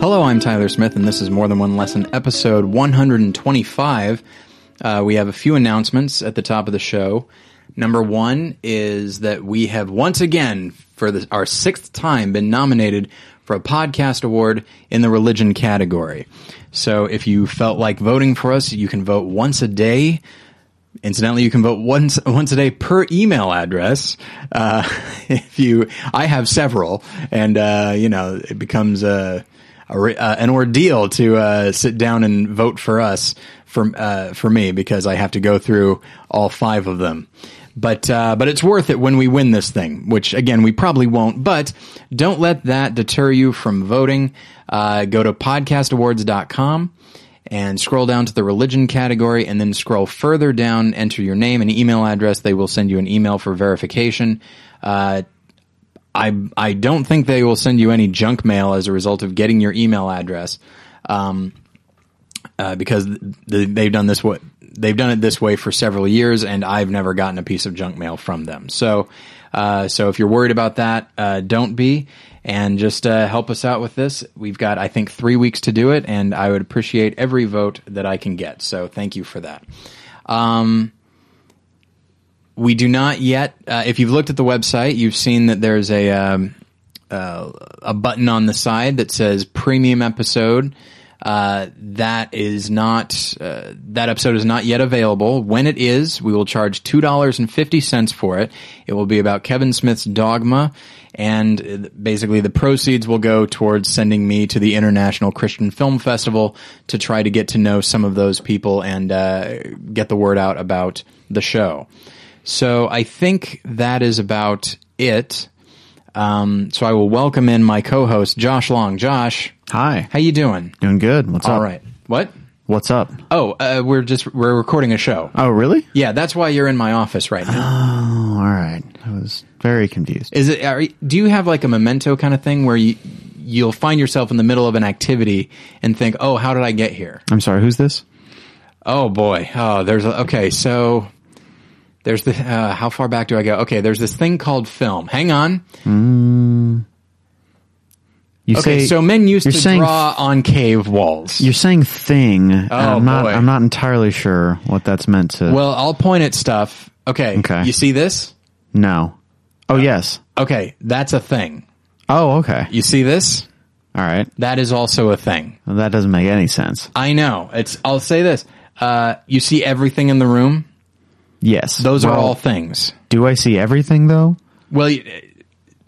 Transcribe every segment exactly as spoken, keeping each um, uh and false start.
Hello, I'm Tyler Smith, and this is More Than One Lesson, episode one twenty-five. Uh, we have a few announcements at the top of the show. Number one is that we have once again, for the, our sixth time, been nominated for a podcast award in the religion category. So if you felt like voting for us, you can vote once a day. Incidentally, you can vote once once a day per email address. Uh, if you, I have several, and uh, you know, it becomes a. A, uh, an ordeal to uh, sit down and vote for us, for uh, for me, because I have to go through all five of them. But uh, but it's worth it when we win this thing, which, again, we probably won't. But don't let that deter you from voting. Uh, go to podcast awards dot com and scroll down to the religion category, and then scroll further down, enter your name and email address. They will send you an email for verification. Uh I I don't think they will send you any junk mail as a result of getting your email address, um, uh, because th- they've done this what they've done it this way for several years, and I've never gotten a piece of junk mail from them. So uh, so if you're worried about that, uh, don't be, and just uh, help us out with this. We've got, I think, three weeks to do it, and I would appreciate every vote that I can get. So thank you for that. Um, We do not yet. Uh, if you've looked at the website, you've seen that there's a um, uh, a button on the side that says "Premium Episode." Uh, that is not uh, that episode is not yet available. When it is, we will charge two dollars and fifty cents for it. It will be about Kevin Smith's Dogma, and basically the proceeds will go towards sending me to the International Christian Film Festival to try to get to know some of those people and uh, get the word out about the show. So I think that is about it. Um, so I will welcome in my co-host, Josh Long. Josh, hi. How you doing? Doing good. What's up? All right. What? What's up? Oh, uh, we're just we're recording a show. Oh, really? Yeah, that's why you're in my office right now. Oh, all right. I was very confused. Is it? Are, do you have like a memento kind of thing where you you'll find yourself in the middle of an activity and think, "Oh, how did I get here?" I'm sorry. Who's this? Oh boy. Oh, there's a, okay. So. There's the, uh, how far back do I go? Okay, there's this thing called film. Hang on. Mm. You okay, say, so men used to saying, draw on cave walls. You're saying thing. Oh, I'm not, boy. I'm not entirely sure what that's meant to. Well, I'll point at stuff. Okay. Okay. You see this? No. Oh, uh, yes. Okay, that's a thing. Oh, okay. You see this? All right. That is also a thing. Well, that doesn't make any sense. I know. It's. I'll say this. Uh, you see everything in the room? Yes. Those well, are all things. Do I see everything, though? Well, you,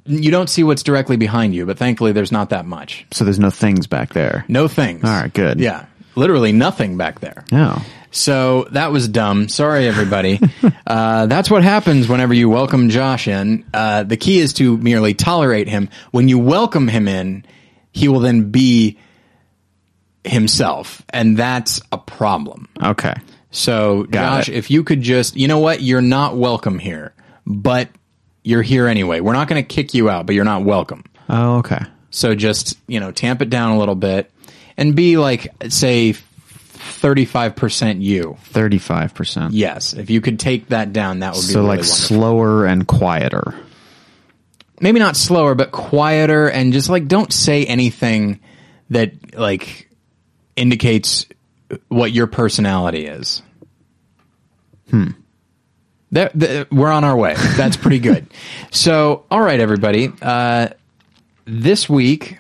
you don't see what's directly behind you, but thankfully there's not that much. So there's no things back there? No things. All right, good. Yeah. Literally nothing back there. Oh. So that was dumb. Sorry, everybody. uh, that's what happens whenever you welcome Josh in. Uh, the key is to merely tolerate him. When you welcome him in, he will then be himself, and that's a problem. Okay. So, Got Josh, it. If you could just, you know what? You're not welcome here, but you're here anyway. We're not going to kick you out, but you're not welcome. Oh, okay. So just, you know, tamp it down a little bit and be like, say, thirty-five percent you. thirty-five percent. Yes. If you could take that down, that would be so really like wonderful. Slower and quieter. Maybe not slower, but quieter, and just like don't say anything that like indicates what your personality is. Hmm. There, there, we're on our way. That's pretty good. So, all right, everybody. Uh, this week,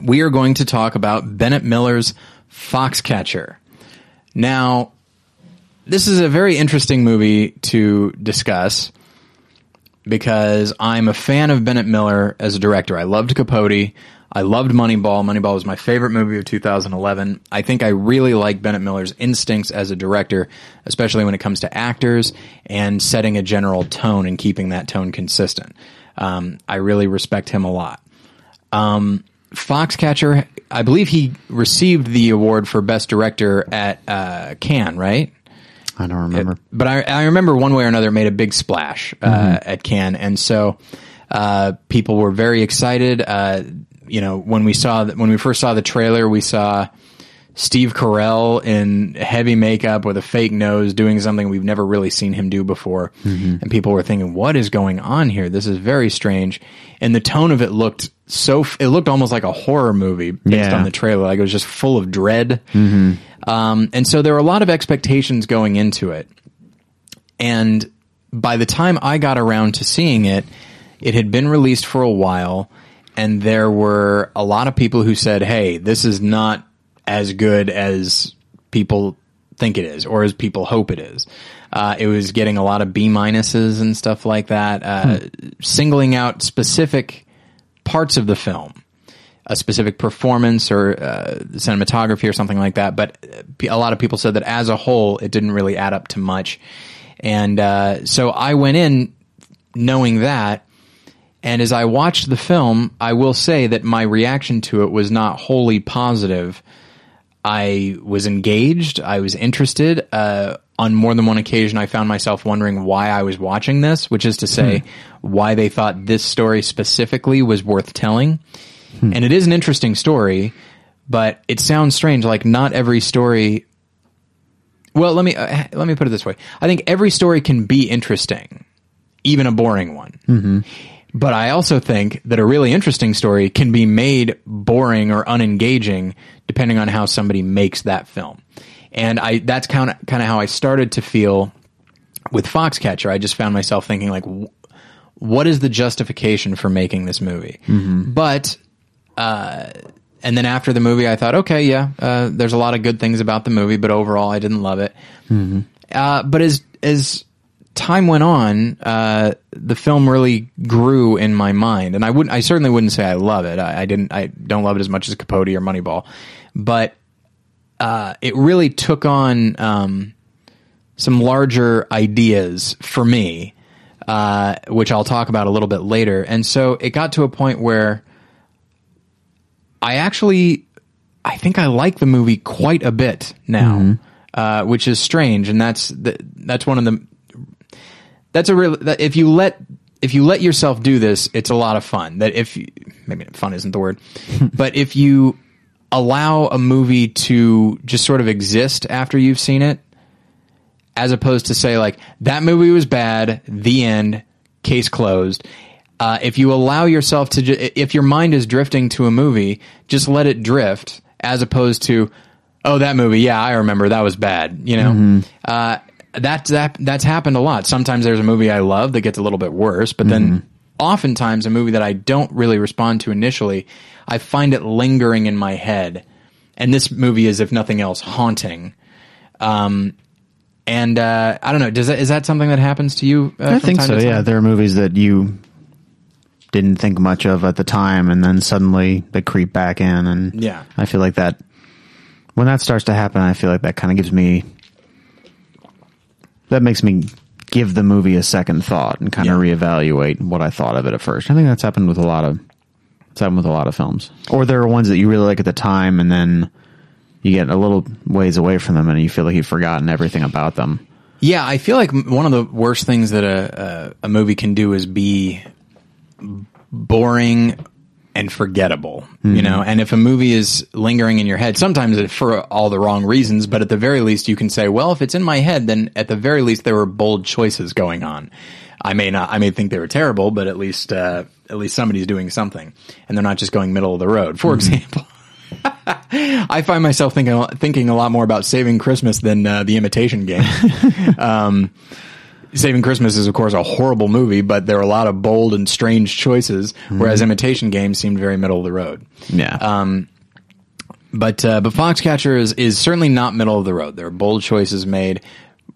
we are going to talk about Bennett Miller's Foxcatcher. Now, this is a very interesting movie to discuss because I'm a fan of Bennett Miller as a director. I loved Capote. I loved Moneyball. Moneyball was my favorite movie of two thousand eleven. I think I really like Bennett Miller's instincts as a director, especially when it comes to actors and setting a general tone and keeping that tone consistent. Um, I really respect him a lot. Um, Foxcatcher, I believe he received the award for Best Director at uh, Cannes, right? I don't remember. It, but I, I remember one way or another it made a big splash uh, mm-hmm. at Cannes. And so uh, people were very excited. Uh You know, when we saw that, when we first saw the trailer, we saw Steve Carell in heavy makeup with a fake nose doing something we've never really seen him do before. Mm-hmm. And people were thinking, what is going on here? This is very strange. And the tone of it looked so, it looked almost like a horror movie based yeah. on the trailer. Like it was just full of dread. Mm-hmm. Um, and so there were a lot of expectations going into it. And by the time I got around to seeing it, it had been released for a while. And there were a lot of people who said, hey, this is not as good as people think it is or as people hope it is. Uh, it was getting a lot of B minuses and stuff like that, uh, hmm. singling out specific parts of the film, a specific performance or uh, cinematography or something like that. But a lot of people said that as a whole, it didn't really add up to much. And uh, so I went in knowing that. And as I watched the film, I will say that my reaction to it was not wholly positive. I was engaged. I was interested. Uh, on more than one occasion, I found myself wondering why I was watching this, which is to say, hmm. why they thought this story specifically was worth telling. Hmm. And it is an interesting story, but it sounds strange. Like not every story. Well, let me uh, let me put it this way. I think every story can be interesting, even a boring one. Mm-hmm. But I also think that a really interesting story can be made boring or unengaging depending on how somebody makes that film. And I that's kind of kind of how I started to feel with Foxcatcher. I just found myself thinking, like, what is the justification for making this movie? Mm-hmm. But uh, and then after the movie, I thought, okay, yeah, uh, there's a lot of good things about the movie, but overall, I didn't love it. Mm-hmm. Uh, but as as time went on, uh, the film really grew in my mind, and I wouldn't, I certainly wouldn't say I love it. I, I didn't, I don't love it as much as Capote or Moneyball, but, uh, it really took on, um, some larger ideas for me, uh, which I'll talk about a little bit later. And so it got to a point where I actually, I think I like the movie quite a bit now, mm-hmm. uh, which is strange. And that's, the, that's one of the, That's a real. If you let if you let yourself do this, it's a lot of fun. That if you, maybe fun isn't the word, but if you allow a movie to just sort of exist after you've seen it, as opposed to say like that movie was bad, the end, case closed. Uh, if you allow yourself to, ju- if your mind is drifting to a movie, just let it drift, as opposed to, oh, that movie, yeah, I remember that was bad. You know. Mm-hmm. Uh, That, that that's happened a lot. Sometimes there's a movie I love that gets a little bit worse, but then mm-hmm. oftentimes a movie that I don't really respond to initially, I find it lingering in my head. And this movie is, if nothing else, haunting. Um, and uh, I don't know. Does that, is that something that happens to you? Uh, I from think time so. To time? Yeah, there are movies that you didn't think much of at the time, and then suddenly they creep back in. And yeah, I feel like that when that starts to happen, I feel like that kind of gives me. That makes me give the movie a second thought and kind yeah. of reevaluate what I thought of it at first. I think that's happened with a lot of it's happened with a lot of films. Or there are ones that you really like at the time, and then you get a little ways away from them, and you feel like you've forgotten everything about them. Yeah, I feel like one of the worst things that a a, a movie can do is be boring and forgettable, mm-hmm. you know. And if a movie is lingering in your head, sometimes for all the wrong reasons, but at the very least you can say, well, if it's in my head, then at the very least there were bold choices going on. I may not, I may think they were terrible, but at least, uh, at least somebody's doing something and they're not just going middle of the road. For mm-hmm. example, I find myself thinking, thinking a lot more about Saving Christmas than uh, The Imitation Game. um, Saving Christmas is, of course, a horrible movie, but there are a lot of bold and strange choices, whereas mm. Imitation Game seemed very middle of the road. Yeah. Um, but uh, but Foxcatcher is, is certainly not middle of the road. There are bold choices made.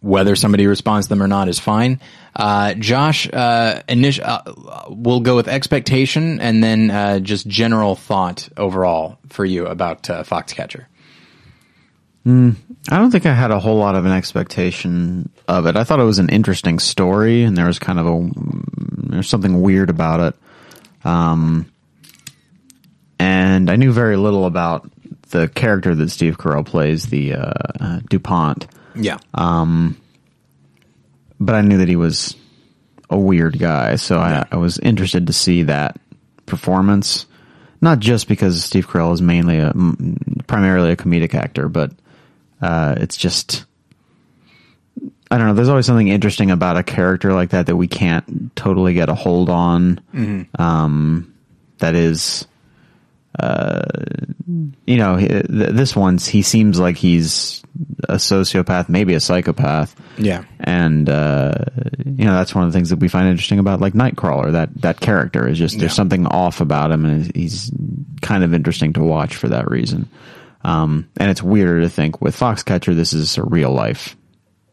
Whether somebody responds to them or not is fine. Uh, Josh, uh, init- uh, we'll go with expectation and then uh, just general thought overall for you about uh, Foxcatcher. Mm, I don't think I had a whole lot of an expectation of it. I thought it was an interesting story, and there was kind of a there's something weird about it. Um, and I knew very little about the character that Steve Carell plays, the uh, uh, DuPont. Yeah. Um, but I knew that he was a weird guy, so yeah. I, I was interested to see that performance. Not just because Steve Carell is mainly a, primarily a comedic actor, but uh, it's just, I don't know. There's always something interesting about a character like that that we can't totally get a hold on. Mm-hmm. Um, that is, uh, you know, this one's, he seems like he's a sociopath, maybe a psychopath. Yeah. And, uh, you know, that's one of the things that we find interesting about, like, Nightcrawler, that, that character is just, yeah. there's something off about him, and he's kind of interesting to watch for that reason. Um, and it's weirder to think with Foxcatcher, this is a real life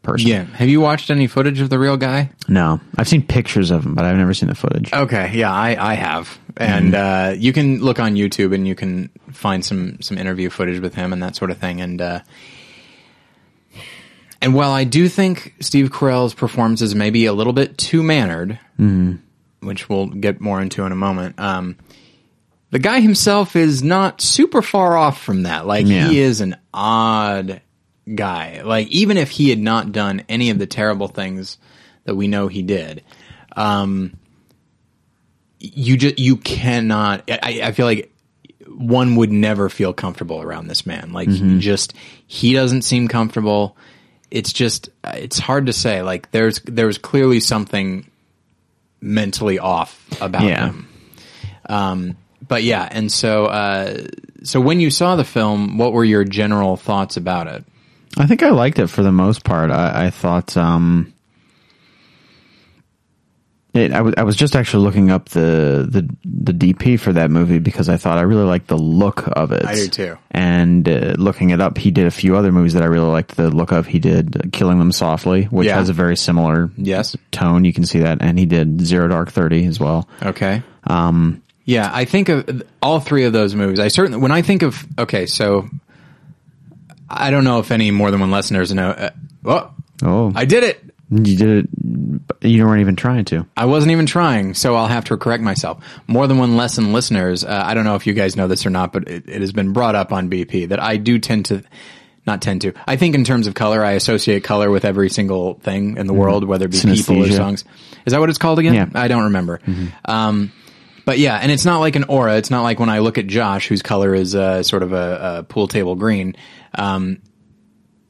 person. Yeah. Have you watched any footage of the real guy? No. I've seen pictures of him, but I've never seen the footage. Okay. Yeah, I, I have. And mm-hmm. uh, you can look on YouTube and you can find some, some interview footage with him and that sort of thing. And, uh, And while I do think Steve Carell's performance is maybe a little bit too mannered, mm. which we'll get more into in a moment, um, the guy himself is not super far off from that. Like, yeah. he is an odd guy. Like, even if he had not done any of the terrible things that we know he did, um, you just you cannot. I, I feel like. One would never feel comfortable around this man. Like, mm-hmm. just he doesn't seem comfortable. It's just, it's hard to say. Like, there's there was clearly something mentally off about yeah. him. Um, but yeah, and so uh, so when you saw the film, what were your general thoughts about it? I think I liked it for the most part. I, I thought um, it. I, w- I was just actually looking up the the. the D P for that movie because I thought I really liked the look of it. I do too. And uh, looking it up, he did a few other movies that I really liked the look of. He did uh, Killing Them Softly, which yeah. has a very similar yes. tone. You can see that. And he did Zero Dark Thirty as well. Okay. Um, yeah, I think of all three of those movies. I certainly, when I think of, okay, so I don't know if any more than one listeners know. Uh, oh, oh, I did it. You did it. You weren't even trying to. I wasn't even trying, so I'll have to correct myself. More than one lesson, listeners. Uh, I don't know if you guys know this or not, but it, it has been brought up on B P that I do tend to, not tend to. I think in terms of color, I associate color with every single thing in the world, whether it be synesthesia. People or songs. Is that what it's called again? Yeah. I don't remember. Mm-hmm. Um, but yeah, and it's not like an aura. It's not like when I look at Josh, whose color is uh, sort of a, a pool table green. Um,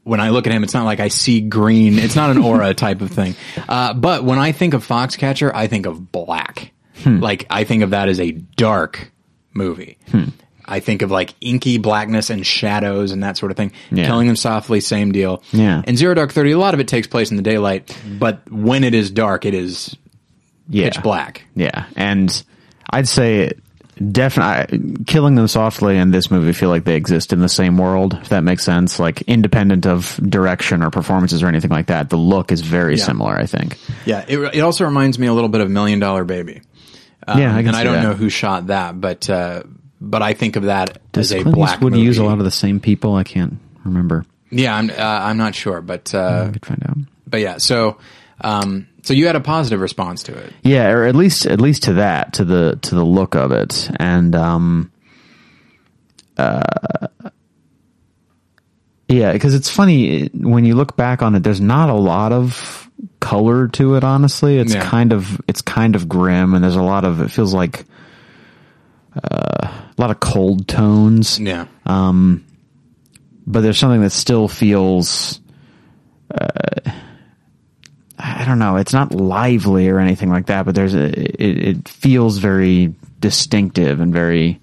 When I look at him, it's not like I see green. It's not an aura type of thing. Uh, but when I think of Foxcatcher, I think of black. Hmm. Like, I think of that as a dark movie. Hmm. I think of, like, inky blackness and shadows and that sort of thing. Yeah. Killing Them Softly, same deal. Yeah. And Zero Dark Thirty, a lot of it takes place in the daylight, but when it is dark, it is yeah. pitch black. Yeah. And I'd say... Definitely, Killing Them Softly and this movie feel like they exist in the same world, if that makes sense. Like, independent of direction or performances or anything like that, the look is very yeah. similar, I think. Yeah, it, it also reminds me a little bit of Million Dollar Baby. Um, yeah, I can and see I don't that. know who shot that, but uh, but I think of that Does as a Clint black movie. Would use a lot of the same people? I can't remember. Yeah, I'm uh, I'm not sure, but uh, I could find out. But yeah, so. Um, so you had a positive response to it, yeah, or at least at least to that, to the to the look of it, and um, uh, yeah, because it's funny when you look back on it. There's not a lot of color to it, honestly. It's yeah. kind of it's kind of grim, and there's a lot of it feels like uh, a lot of cold tones, yeah. Um, but there's something that still feels. Uh, I don't know. It's not lively or anything like that, but there's a. It, it feels very distinctive and very.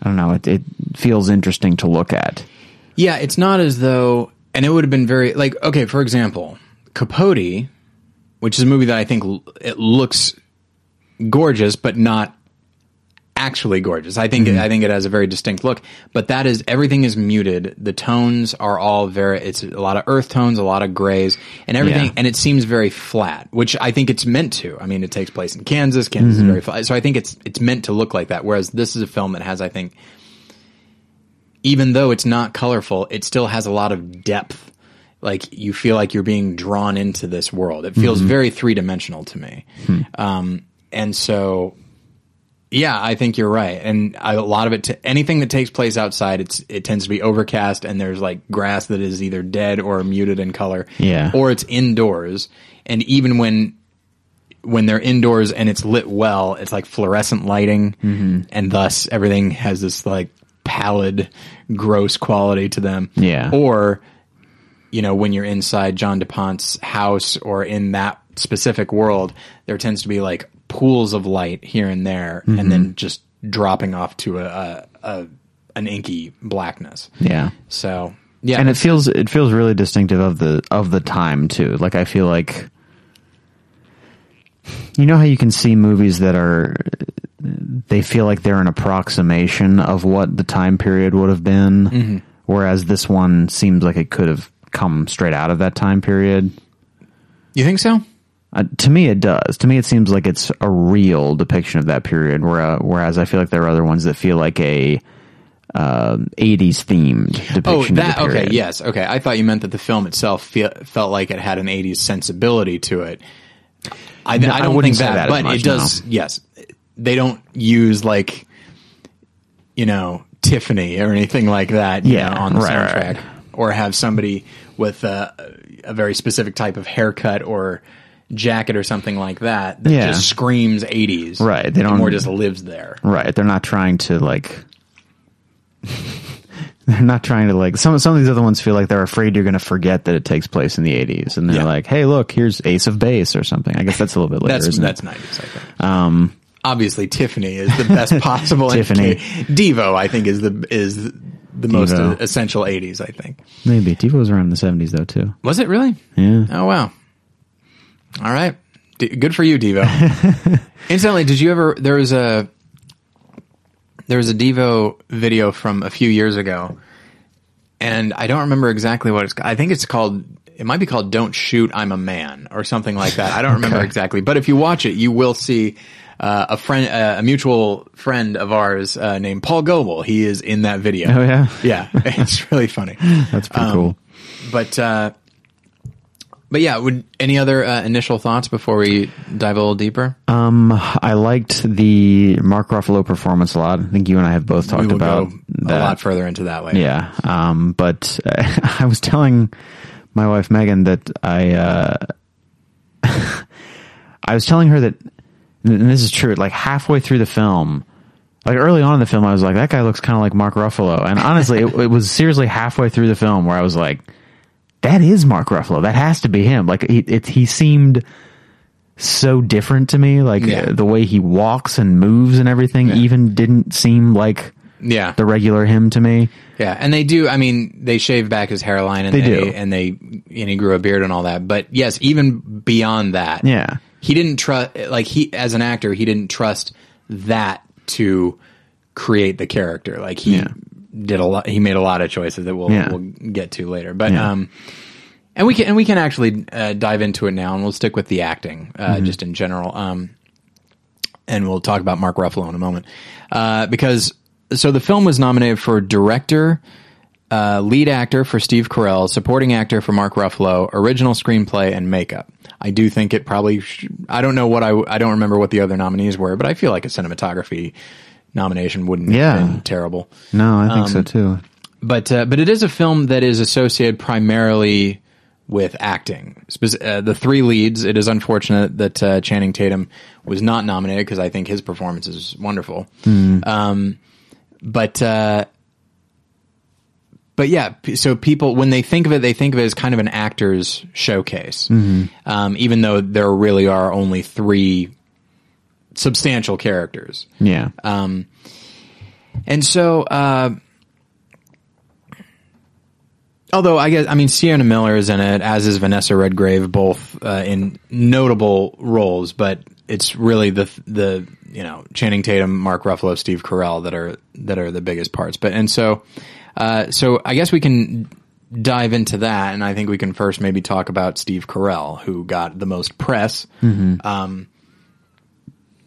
I don't know. It, it feels interesting to look at. Yeah, it's not as though, and it would have been very like okay. For example, Capote, which is a movie that I think l- it looks gorgeous, but not actually gorgeous. I think mm-hmm. it, I think it has a very distinct look, but that is everything is muted. The tones are all very. It's a lot of earth tones, a lot of grays, and everything. Yeah. And it seems very flat, which I think it's meant to. I mean, it takes place in Kansas. Kansas mm-hmm. is very flat, so I think it's it's meant to look like that. Whereas this is a film that has, I think, even though it's not colorful, it still has a lot of depth. Like you feel like you're being drawn into this world. It feels mm-hmm. very three dimensional to me, hmm. um, and so. Yeah, I think you're right, and a lot of it. T- anything that takes place outside, it's it tends to be overcast, and there's like grass that is either dead or muted in color. Yeah, or it's indoors, and even when when they're indoors and it's lit well, it's like fluorescent lighting, mm-hmm. and thus everything has this like. pallid, gross quality to them. Yeah. Or, you know, when you're inside John DuPont's house or in that specific world, there tends to be like pools of light here and there, mm-hmm. and then just dropping off to a, a, a an inky blackness. Yeah. So yeah, and it feels it feels really distinctive of the of the time too. Like I feel like, you know how you can see movies that are, they feel like they're an approximation of what the time period would have been, mm-hmm. whereas this one seems like it could have come straight out of that time period. You think so? Uh, to me, it does. To me, it seems like it's a real depiction of that period, where, whereas I feel like there are other ones that feel like a uh, eighties themed depiction oh, that, of the period. Okay, yes. Okay, I thought you meant that the film itself feel, felt like it had an eighties sensibility to it. I, no, I don't I wouldn't think say that, that but much, it does. No. Yes, they don't use like, you know, Tiffany or anything like that. Yeah, you know, on the right, soundtrack, right. Or have somebody with a, a very specific type of haircut or jacket or something like that that yeah. just screams eighties. Right, they don't. More just lives there. Right, they're not trying to like. They're not trying to like some some of these other ones feel like they're afraid you're going to forget that it takes place in the eighties, and they're yeah. like, "Hey, look, here's Ace of Base or something." I guess that's a little bit later, that's, isn't that's it? That's nineties, I think. Um, Obviously, Tiffany is the best possible. Tiffany, Devo, I think is the is the Devo. most essential eighties. I think maybe Devo was around in the seventies though too. Was it really? Yeah. Oh wow. All right, D- good for you, Devo. Incidentally, did you ever? There was a. There was a Devo video from a few years ago, and I don't remember exactly what it's called. I think it's called, it might be called Don't Shoot, I'm a Man, or something like that. I don't remember okay. exactly. But if you watch it, you will see uh, a friend, uh, a mutual friend of ours uh, named Paul Goebel. He is in that video. Oh, yeah? Yeah. It's really funny. That's pretty um, cool. But, uh, but yeah, would any other uh, initial thoughts before we dive a little deeper? Um, I liked the Mark Ruffalo performance a lot. I think you and I have both talked we will about go that. A lot further into that later. Yeah, um, but uh, I was telling my wife Megan that I, uh, I was telling her that, and this is true. Like halfway through the film, like early on in the film, I was like, "That guy looks kind of like Mark Ruffalo," and honestly, it, it was seriously halfway through the film where I was like, that is Mark Ruffalo. That has to be him. Like he, it, he seemed so different to me. Like yeah. uh, the way he walks and moves and everything, yeah. even didn't seem like yeah. the regular him to me. Yeah, and they do. I mean, they shave back his hairline, and they, they do, and they and he grew a beard and all that. But yes, even beyond that, yeah, he didn't trust. Like he, as an actor, he didn't trust that to create the character. Like he. Yeah. Did a lot. He made a lot of choices that we'll yeah. we'll get to later, but yeah. um, and we can and we can actually uh, dive into it now, and we'll stick with the acting uh, mm-hmm. just in general. Um, and we'll talk about Mark Ruffalo in a moment uh, because so the film was nominated for director, uh, lead actor for Steve Carell, supporting actor for Mark Ruffalo, original screenplay, and makeup. I do think it probably. Sh- I don't know what I I don't remember what the other nominees were, but I feel like a cinematography nomination wouldn't yeah. have been terrible. No, I think um, so too. But uh, but it is a film that is associated primarily with acting. Spe- uh, the three leads. It is unfortunate that uh, Channing Tatum was not nominated because I think his performance is wonderful. Mm. Um, but uh, but yeah, so people when they think of it, they think of it as kind of an actor's showcase. Mm-hmm. Um, even though there really are only three substantial characters. Yeah. Um, and so, uh, although I guess, I mean, Sienna Miller is in it, as is Vanessa Redgrave, both, uh, in notable roles, but it's really the, the, you know, Channing Tatum, Mark Ruffalo, Steve Carell that are, that are the biggest parts. But, and so, uh, so I guess we can dive into that. And I think we can first maybe talk about Steve Carell, who got the most press. Mm-hmm. Um,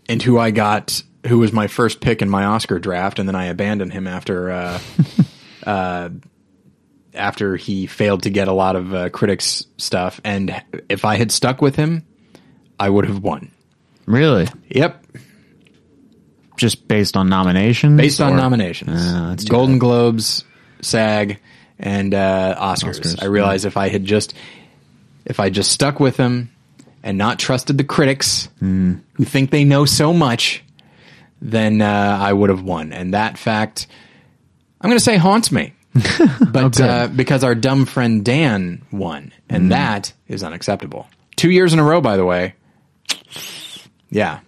and who I got, who was my first pick in my Oscar draft, and then I abandoned him after uh, uh, after he failed to get a lot of uh, critics' stuff. And if I had stuck with him, I would have won. Really? Yep. Just based on nominations? Based or? on nominations. Uh, Golden bad. Globes, SAG, and uh, Oscars. Oscars. I realized yeah. if I had just if I just stuck with him, and not trusted the critics mm. who think they know so much, then uh, I would have won. And that fact, I'm going to say haunts me. But okay. uh, because our dumb friend Dan won, and mm. that is unacceptable. Two years in a row, by the way. Yeah.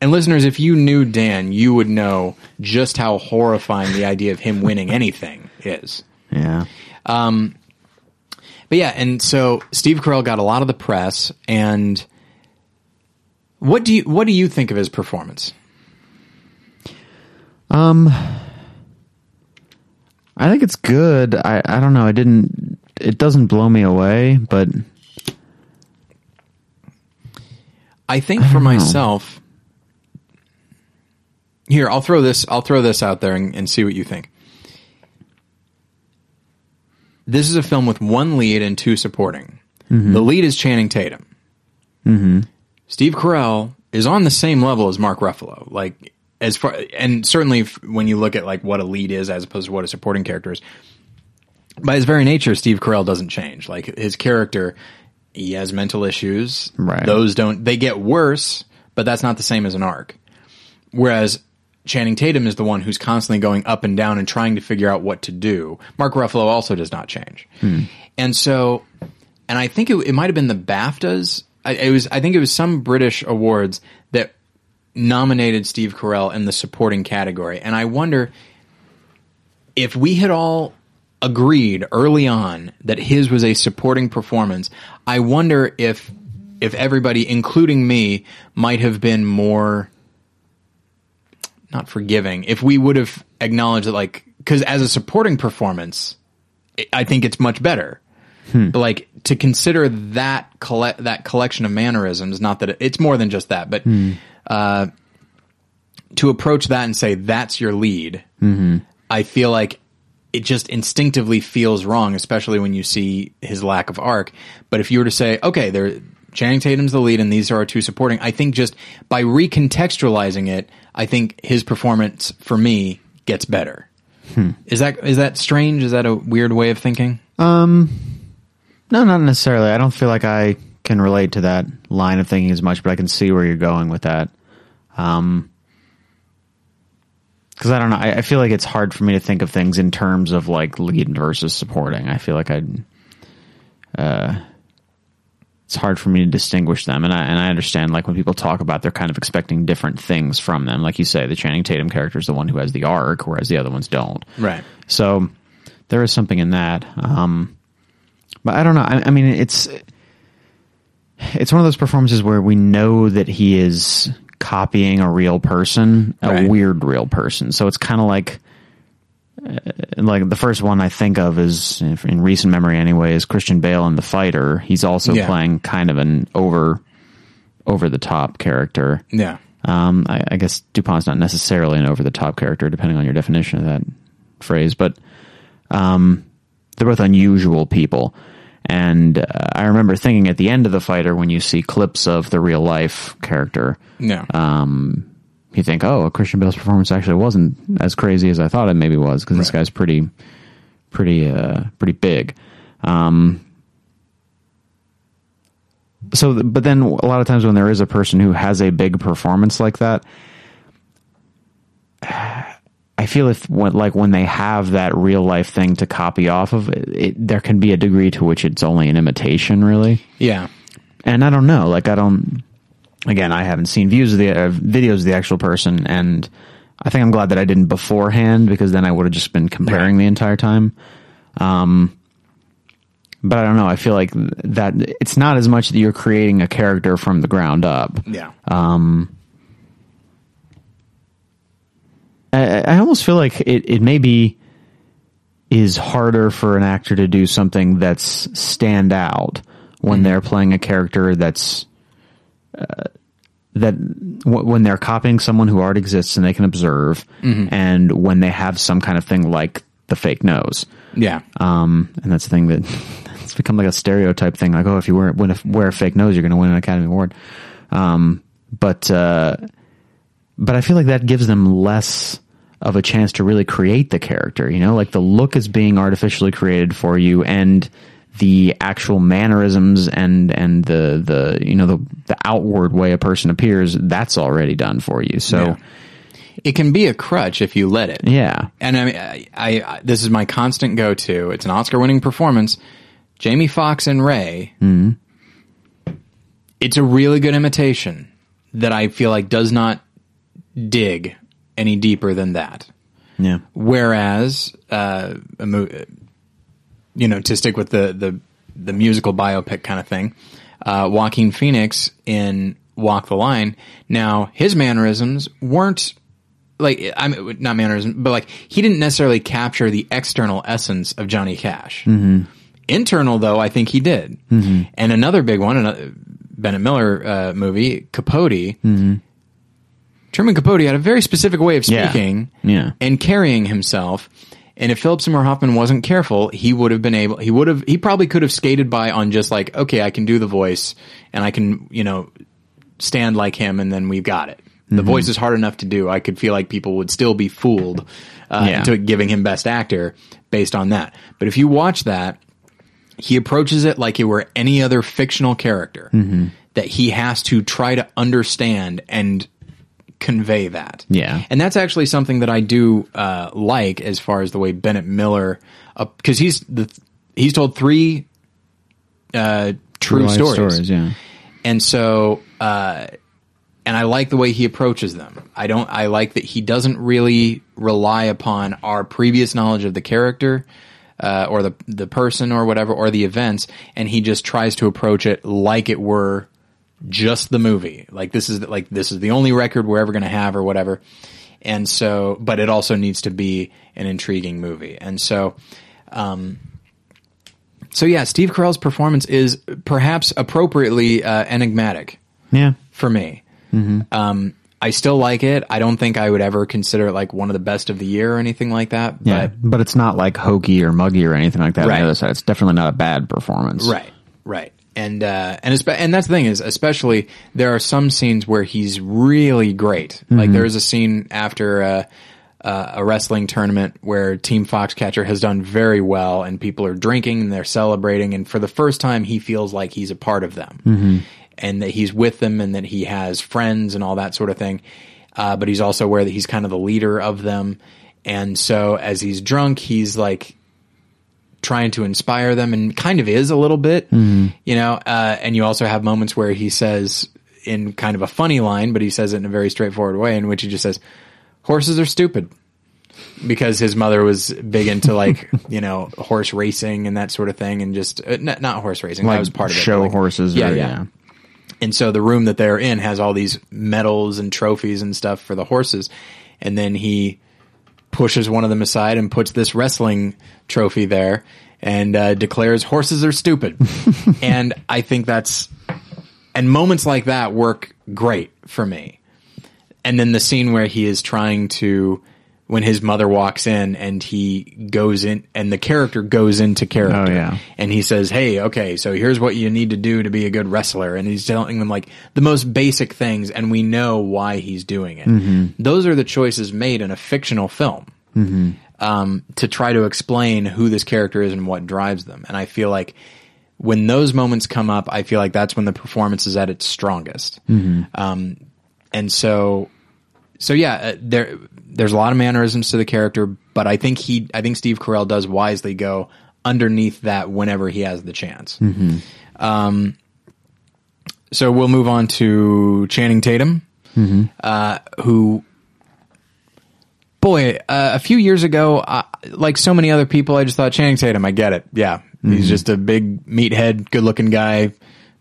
And listeners, if you knew Dan, you would know just how horrifying the idea of him winning anything is. Yeah. Um, but yeah, and so Steve Carell got a lot of the press, and what do you what do you think of his performance? Um, I think it's good. I, I don't know. I didn't. It doesn't blow me away, but I think I for myself. Know. Here, I'll throw this. I'll throw this out there and, and see what you think. This is a film with one lead and two supporting. Mm-hmm. The lead is Channing Tatum. Mm-hmm. Steve Carell is on the same level as Mark Ruffalo, like as far and certainly f- when you look at like what a lead is as opposed to what a supporting character is. By his very nature, Steve Carell doesn't change. Like his character, he has mental issues. Right. Those don't. They get worse, but that's not the same as an arc. Whereas Channing Tatum is the one who's constantly going up and down and trying to figure out what to do. Mark Ruffalo also does not change. Hmm. And so, and I think it, it might have been the BAFTAs. I, it was, I think it was some British awards that nominated Steve Carell in the supporting category. And I wonder if we had all agreed early on that his was a supporting performance, I wonder if, if everybody, including me, might have been more... not forgiving, if we would have acknowledged that, like, because as a supporting performance, it, I think it's much better. Hmm. But, like, to consider that colle- that collection of mannerisms, not that it, it's more than just that, but hmm. uh, to approach that and say, that's your lead, mm-hmm. I feel like it just instinctively feels wrong, especially when you see his lack of arc. But if you were to say, okay, there, Channing Tatum's the lead and these are our two supporting, I think just by recontextualizing it, I think his performance for me gets better. Hmm. Is that is that strange? Is that a weird way of thinking? Um, no, not necessarily. I don't feel like I can relate to that line of thinking as much, but I can see where you're going with that. Um, because I don't know. I, I feel like it's hard for me to think of things in terms of like lead versus supporting. I feel like I, uh, it's hard for me to distinguish them, and I and I understand like when people talk about, they're kind of expecting different things from them. Like you say, the Channing Tatum character is the one who has the arc, whereas the other ones don't. Right. So there is something in that, um, but I don't know. I, I mean, it's it's one of those performances where we know that he is copying a real person, a right. weird real person. So it's kind of like. Like the first one I think of is in recent memory anyway is Christian Bale in The Fighter. He's also yeah. playing kind of an over over the top character. Yeah. Um, I, I guess DuPont's not necessarily an over the top character, depending on your definition of that phrase, but um, they're both unusual people. And uh, I remember thinking at the end of The Fighter, when you see clips of the real life character, yeah. um, you think, oh, Christian Bale's performance actually wasn't as crazy as I thought it maybe was, because right. this guy's pretty, pretty, uh, pretty big. Um, so, th- but then a lot of times when there is a person who has a big performance like that, I feel if when, like when they have that real life thing to copy off of, it, it, there can be a degree to which it's only an imitation, really. Yeah, and I don't know, like I don't. Again, I haven't seen views of the uh, videos of the actual person, and I think I'm glad that I didn't beforehand, because then I would have just been comparing right. the entire time. Um, but I don't know. I feel like that it's not as much that you're creating a character from the ground up. Yeah. Um, I, I almost feel like it, it maybe is harder for an actor to do something that's stand out when mm-hmm. they're playing a character that's. Uh, that w- when they're copying someone who already exists and they can observe, mm-hmm. and when they have some kind of thing like the fake nose, yeah, um, and that's the thing that it's become like a stereotype thing. Like, oh, if you wear when if wear a fake nose, you're going to win an Academy Award. Um, but uh, but I feel like that gives them less of a chance to really create the character. You know, like the look is being artificially created for you, and. The actual mannerisms and and the the you know the the outward way a person appears, that's already done for you. So yeah. it can be a crutch if you let it. Yeah. And I mean, I, I this is my constant go-to. It's an Oscar-winning performance. Jamie Foxx and Ray. Mm-hmm. It's a really good imitation that I feel like does not dig any deeper than that. Yeah. Whereas, uh, a mo- you know, to stick with the, the, the musical biopic kind of thing, uh, Joaquin Phoenix in Walk the Line. Now, his mannerisms weren't like, I mean, not mannerisms, but like he didn't necessarily capture the external essence of Johnny Cash. Mm-hmm. Internal, though, I think he did. Mm-hmm. And another big one, another Bennett Miller uh, movie, Capote. Mm-hmm. Truman Capote had a very specific way of speaking yeah. Yeah. and carrying himself. And if Philip Seymour Hoffman wasn't careful, he would have been able, he would have, he probably could have skated by on just like, okay, I can do the voice and I can, you know, stand like him and then we've got it. The mm-hmm. voice is hard enough to do. I could feel like people would still be fooled uh, yeah. into giving him best actor based on that. But if you watch that, he approaches it like he were any other fictional character mm-hmm. that he has to try to understand and convey that. Yeah. And that's actually something that I do uh, like as far as the way Bennett Miller, because uh, he's the he's told three uh, true, true stories. stories. Yeah. And so, uh, and I like the way he approaches them. I don't. I like that he doesn't really rely upon our previous knowledge of the character. Uh, or the the person or whatever, or the events, and he just tries to approach it like it were just the movie. Like this is the, like this is the only record we're ever going to have or whatever. And so, but it also needs to be an intriguing movie. And so, um, so yeah, Steve Carell's performance is perhaps appropriately uh, enigmatic. Yeah, for me. Mm-hmm. Um, I still like it. I don't think I would ever consider it like one of the best of the year or anything like that. But, yeah, but it's not like hokey or muggy or anything like that. Right. On the other side, it's definitely not a bad performance. Right, right, and uh, and and that's the thing is, especially there are some scenes where he's really great. Mm-hmm. Like there is a scene after uh, uh, a wrestling tournament where Team Foxcatcher has done very well, and people are drinking and they're celebrating, and for the first time, he feels like he's a part of them. Mm-hmm. And that he's with them and that he has friends and all that sort of thing. Uh, but he's also aware that he's kind of the leader of them. And so as he's drunk, he's like trying to inspire them and kind of is a little bit, mm-hmm. you know, uh, and you also have moments where he says in kind of a funny line, but he says it in a very straightforward way in which he just says, horses are stupid. Because his mother was big into like, you know, horse racing and that sort of thing. And just uh, not, not horse racing. Like that was part of it. Show like, horses. Yeah. Or, yeah. yeah. And so the room that they're in has all these medals and trophies and stuff for the horses. And then he pushes one of them aside and puts this wrestling trophy there and uh, declares horses are stupid. And I think that's – and moments like that work great for me. And then the scene where he is trying to – when his mother walks in and he goes in – and the character goes into character. Oh, yeah. And he says, hey, okay, so here's what you need to do to be a good wrestler. And he's telling them like the most basic things, and we know why he's doing it. Mm-hmm. Those are the choices made in a fictional film mm-hmm. um, to try to explain who this character is and what drives them. And I feel like when those moments come up, I feel like that's when the performance is at its strongest. Mm-hmm. Um, and so – So yeah, there there's a lot of mannerisms to the character, but I think he I think Steve Carell does wisely go underneath that whenever he has the chance. Mm-hmm. Um, so we'll move on to Channing Tatum, mm-hmm. uh, who, boy, uh, a few years ago, uh, like so many other people, I just thought Channing Tatum, I get it, yeah, mm-hmm. he's just a big meathead, good looking guy.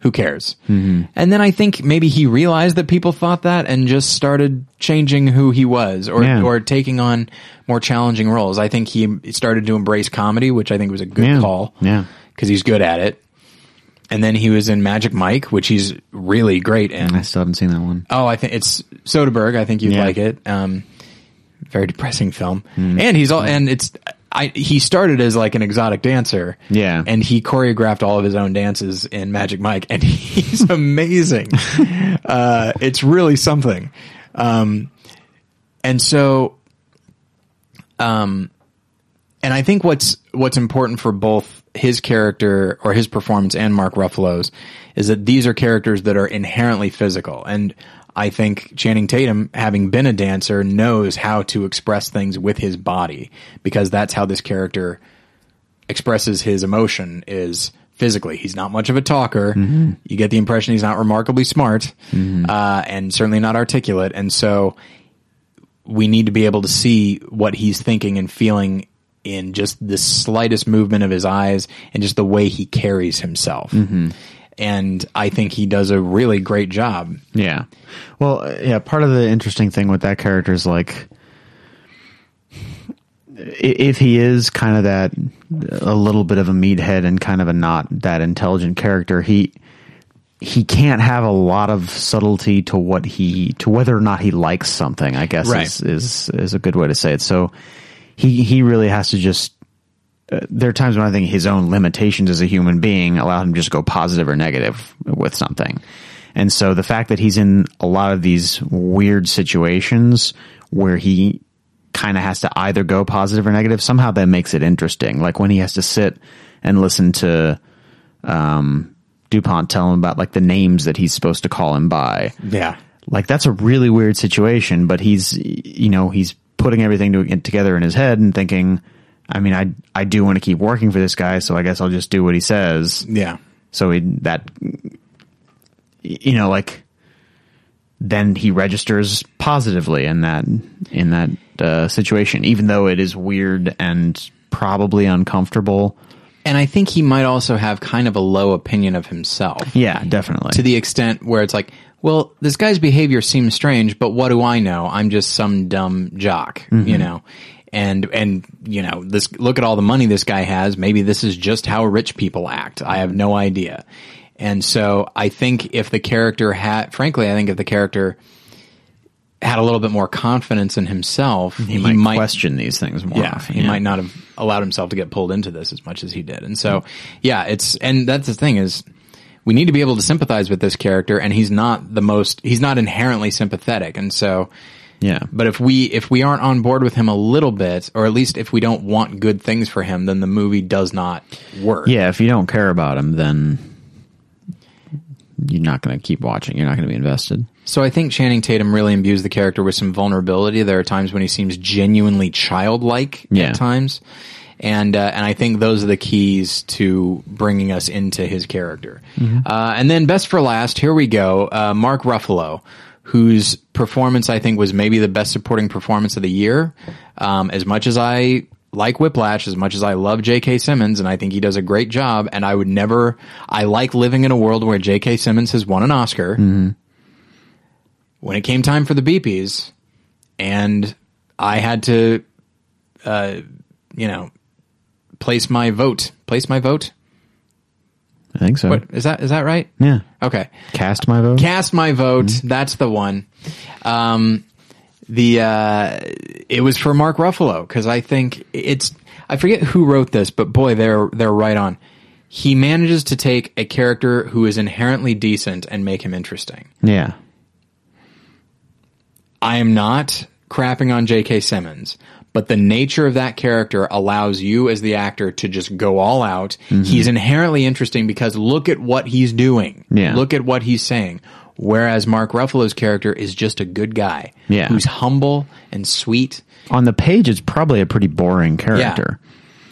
Who cares? Mm-hmm. And then I think maybe he realized that people thought that and just started changing who he was or yeah. or taking on more challenging roles. I think he started to embrace comedy, which I think was a good yeah. call yeah. because he's good at it. And then he was in Magic Mike, which he's really great in. I still haven't seen that one. Oh, I think it's Soderbergh. I think you'd yeah. like it. Um, very depressing film. Mm-hmm. And he's all, and it's... I, he started as like an exotic dancer, yeah, and he choreographed all of his own dances in Magic Mike, and he's amazing. uh, it's really something. Um, and so, um, and I think what's what's important for both his character or his performance and Mark Ruffalo's is that these are characters that are inherently physical, and I think Channing Tatum, having been a dancer, knows how to express things with his body, because that's how this character expresses his emotion, is physically. He's not much of a talker. Mm-hmm. You get the impression he's not remarkably smart, mm-hmm. uh, and certainly not articulate. And so we need to be able to see what he's thinking and feeling in just the slightest movement of his eyes and just the way he carries himself. Mm-hmm. And I think he does a really great job. Yeah. Well, yeah, part of the interesting thing with that character is, like, if he is kind of that, a little bit of a meathead and kind of a not that intelligent character, he he can't have a lot of subtlety to what he to whether or not he likes something, I guess, right. is, is is a good way to say it. So he he really has to just. Uh, there are times when I think his own limitations as a human being allow him to just go positive or negative with something. And so the fact that he's in a lot of these weird situations where he kind of has to either go positive or negative, somehow that makes it interesting. Like when he has to sit and listen to um, DuPont tell him about, like, the names that he's supposed to call him by. Yeah. Like, that's a really weird situation, but he's, you know, he's putting everything to, together in his head and thinking, I mean, I I do want to keep working for this guy, so I guess I'll just do what he says. Yeah. So he, that, you know, like, then he registers positively in that in that uh, situation, even though it is weird and probably uncomfortable. And I think he might also have kind of a low opinion of himself. Yeah, definitely. To the extent where it's like, well, this guy's behavior seems strange, but what do I know? I'm just some dumb jock, mm-hmm. you know? And, and, you know, this, look at all the money this guy has. Maybe this is just how rich people act. I have no idea. And so I think if the character had, frankly, I think if the character had a little bit more confidence in himself, he, he might, might question these things more. Yeah. Often, he yeah. might not have allowed himself to get pulled into this as much as he did. And so, yeah, it's, and that's the thing is, we need to be able to sympathize with this character, and he's not the most, he's not inherently sympathetic. And so, yeah, but if we if we aren't on board with him a little bit, or at least if we don't want good things for him, then the movie does not work. Yeah, if you don't care about him, then you're not going to keep watching. You're not going to be invested. So I think Channing Tatum really imbues the character with some vulnerability. There are times when he seems genuinely childlike yeah. at times, and uh, and I think those are the keys to bringing us into his character. Mm-hmm. Uh, and then best for last, here we go, uh, Mark Ruffalo, whose performance I think was maybe the best supporting performance of the year. Um, as much as I like Whiplash, as much as I love J K. Simmons, and I think he does a great job, and I would never... I like living in a world where J K. Simmons has won an Oscar. Mm-hmm. When it came time for the B Ps, and I had to, uh, you know, place my vote. Place my vote? I think so. What, is that is that right? Yeah. Okay. Cast my vote. Cast my vote. Mm-hmm. That's the one. Um, the uh, it was for Mark Ruffalo, because I think it's I forget who wrote this, but boy, they're they're right on. He manages to take a character who is inherently decent and make him interesting. Yeah. I am not crapping on J K. Simmons, but the nature of that character allows you as the actor to just go all out. Mm-hmm. He's inherently interesting because look at what he's doing. Yeah. Look at what he's saying. Whereas Mark Ruffalo's character is just a good guy yeah. who's humble and sweet. On the page, it's probably a pretty boring character. Yeah.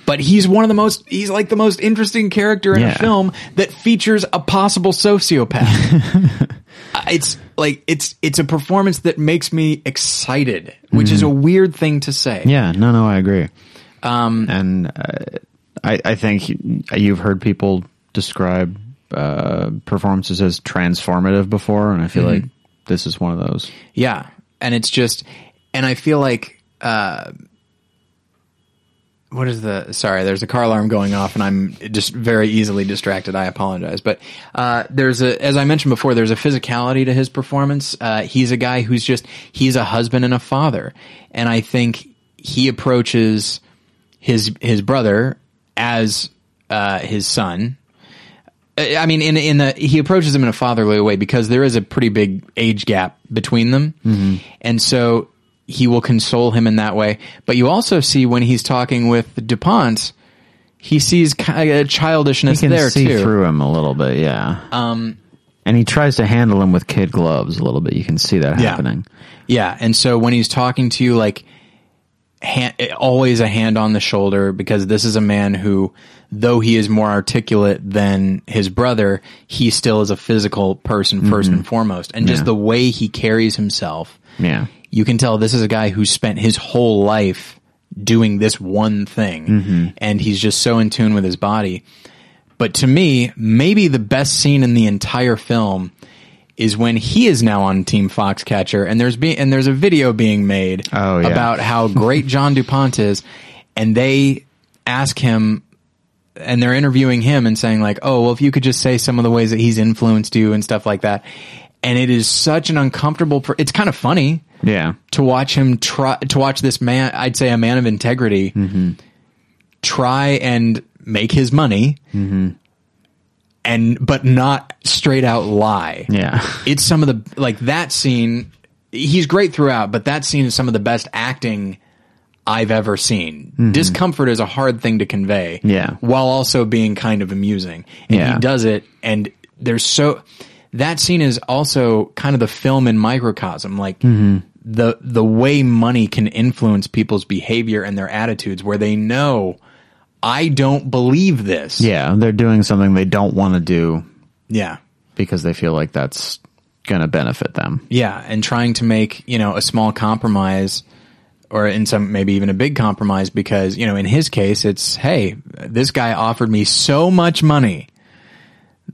But he's one of the most, he's like the most interesting character in yeah. a film that features a possible sociopath. It's like, it's, it's a performance that makes me excited, which mm. is a weird thing to say. Yeah, no, no, I agree. Um, and uh, I, I think you've heard people describe uh, performances as transformative before, and I feel mm-hmm. like this is one of those. Yeah, and it's just, and I feel like, uh, what is the, sorry, there's a car alarm going off and I'm just very easily distracted. I apologize. But, uh, there's a, as I mentioned before, there's a physicality to his performance. Uh, he's a guy who's just, he's a husband and a father. And I think he approaches his, his brother as, uh, his son. I mean, in, in the, he approaches him in a fatherly way because there is a pretty big age gap between them. Mm-hmm. And so, he will console him in that way. But you also see when he's talking with DuPont, he sees a childishness there, too. He can see through him a little bit, yeah. Um, And he tries to handle him with kid gloves a little bit. You can see that yeah. happening. Yeah, and so when he's talking to you, like, hand, always a hand on the shoulder, because this is a man who, though he is more articulate than his brother, he still is a physical person first mm-hmm. and foremost. And just yeah. the way he carries himself, yeah, you can tell this is a guy who spent his whole life doing this one thing, mm-hmm. and he's just so in tune with his body. But to me, maybe the best scene in the entire film is when he is now on Team Foxcatcher, and there's be- and there's a video being made oh, yeah. about how great John DuPont is, and they ask him, and they're interviewing him and saying like, oh, well, if you could just say some of the ways that he's influenced you and stuff like that. And it is such an uncomfortable pr- it's kind of funny yeah. to watch him try to watch this man, I'd say a man of integrity, mm-hmm. try and make his money, mm-hmm. and but not straight out lie. Yeah, it's some of the, like, that scene. He's great throughout, but that scene is some of the best acting I've ever seen. Mm-hmm. Discomfort is a hard thing to convey. Yeah, while also being kind of amusing, and yeah. he does it. And there's so that scene is also kind of the film in microcosm, like. Mm-hmm. The the way money can influence people's behavior and their attitudes, where they know, I don't believe this. Yeah, they're doing something they don't want to do. Yeah. Because they feel like that's going to benefit them. Yeah, and trying to make, you know, a small compromise, or in some, maybe even a big compromise, because, you know, in his case, it's, hey, this guy offered me so much money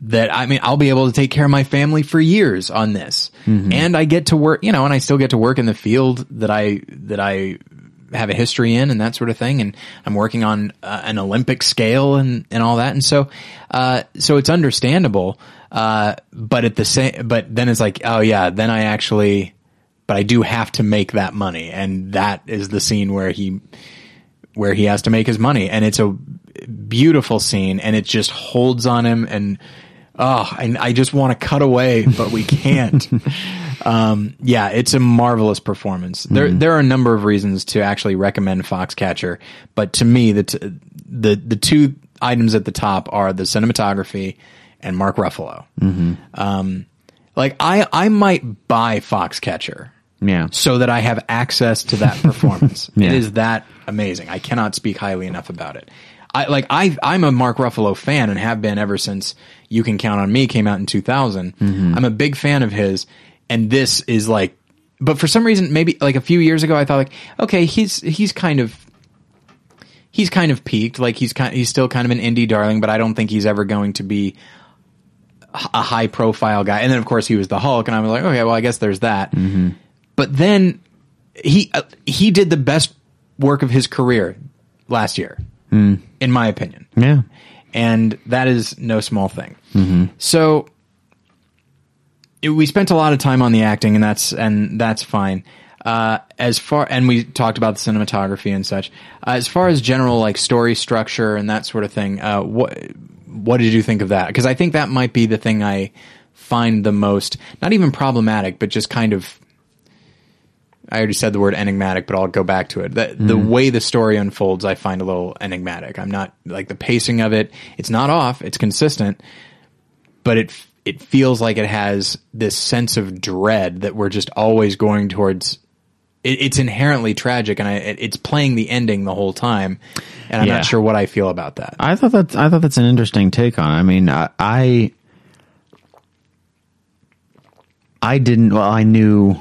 that, I mean, I'll be able to take care of my family for years on this. Mm-hmm. And I get to work, you know, and I still get to work in the field that I, that I have a history in and that sort of thing. And I'm working on uh, an Olympic scale and, and all that. And so, uh, so it's understandable. Uh, but at the same, but then it's like, oh yeah, then I actually, but I do have to make that money. And that is the scene where he, where he has to make his money. And it's a beautiful scene, and it just holds on him, and oh, and I just want to cut away, but we can't. um, yeah, it's a marvelous performance. There, mm. there are a number of reasons to actually recommend Foxcatcher, but to me, the t- the the two items at the top are the cinematography and Mark Ruffalo. Mm-hmm. Um, like I, I might buy Foxcatcher, yeah, so that I have access to that performance. Yeah. It is that amazing. I cannot speak highly enough about it. I like I I'm a Mark Ruffalo fan, and have been ever since You Can Count on Me came out in two thousand. Mm-hmm. I'm a big fan of his, and this is like, but for some reason, maybe like a few years ago, I thought like, okay, he's he's kind of he's kind of peaked, like he's kind he's still kind of an indie darling, but I don't think he's ever going to be a high profile guy. And then of course he was the Hulk, and I was like, okay, well I guess there's that. Mm-hmm. But then he uh, he did the best work of his career last year. Mm. In my opinion. Yeah. And that is no small thing. Mm-hmm. So it, we spent a lot of time on the acting, and that's, and that's fine. Uh, as far, and we talked about the cinematography and such, uh, as far as general, like, story structure and that sort of thing. Uh, what, what did you think of that? 'Cause I think that might be the thing I find the most, not even problematic, but just kind of, I already said the word enigmatic, but I'll go back to it. The, mm-hmm. the way the story unfolds, I find a little enigmatic. I'm not like the pacing of it. It's not off. It's consistent, but it, it feels like it has this sense of dread that we're just always going towards. It, it's inherently tragic, and I, it, it's playing the ending the whole time. And I'm yeah. not sure what I feel about that. I thought that's, I thought that's an interesting take on it. I mean, I, I, I didn't, well, I knew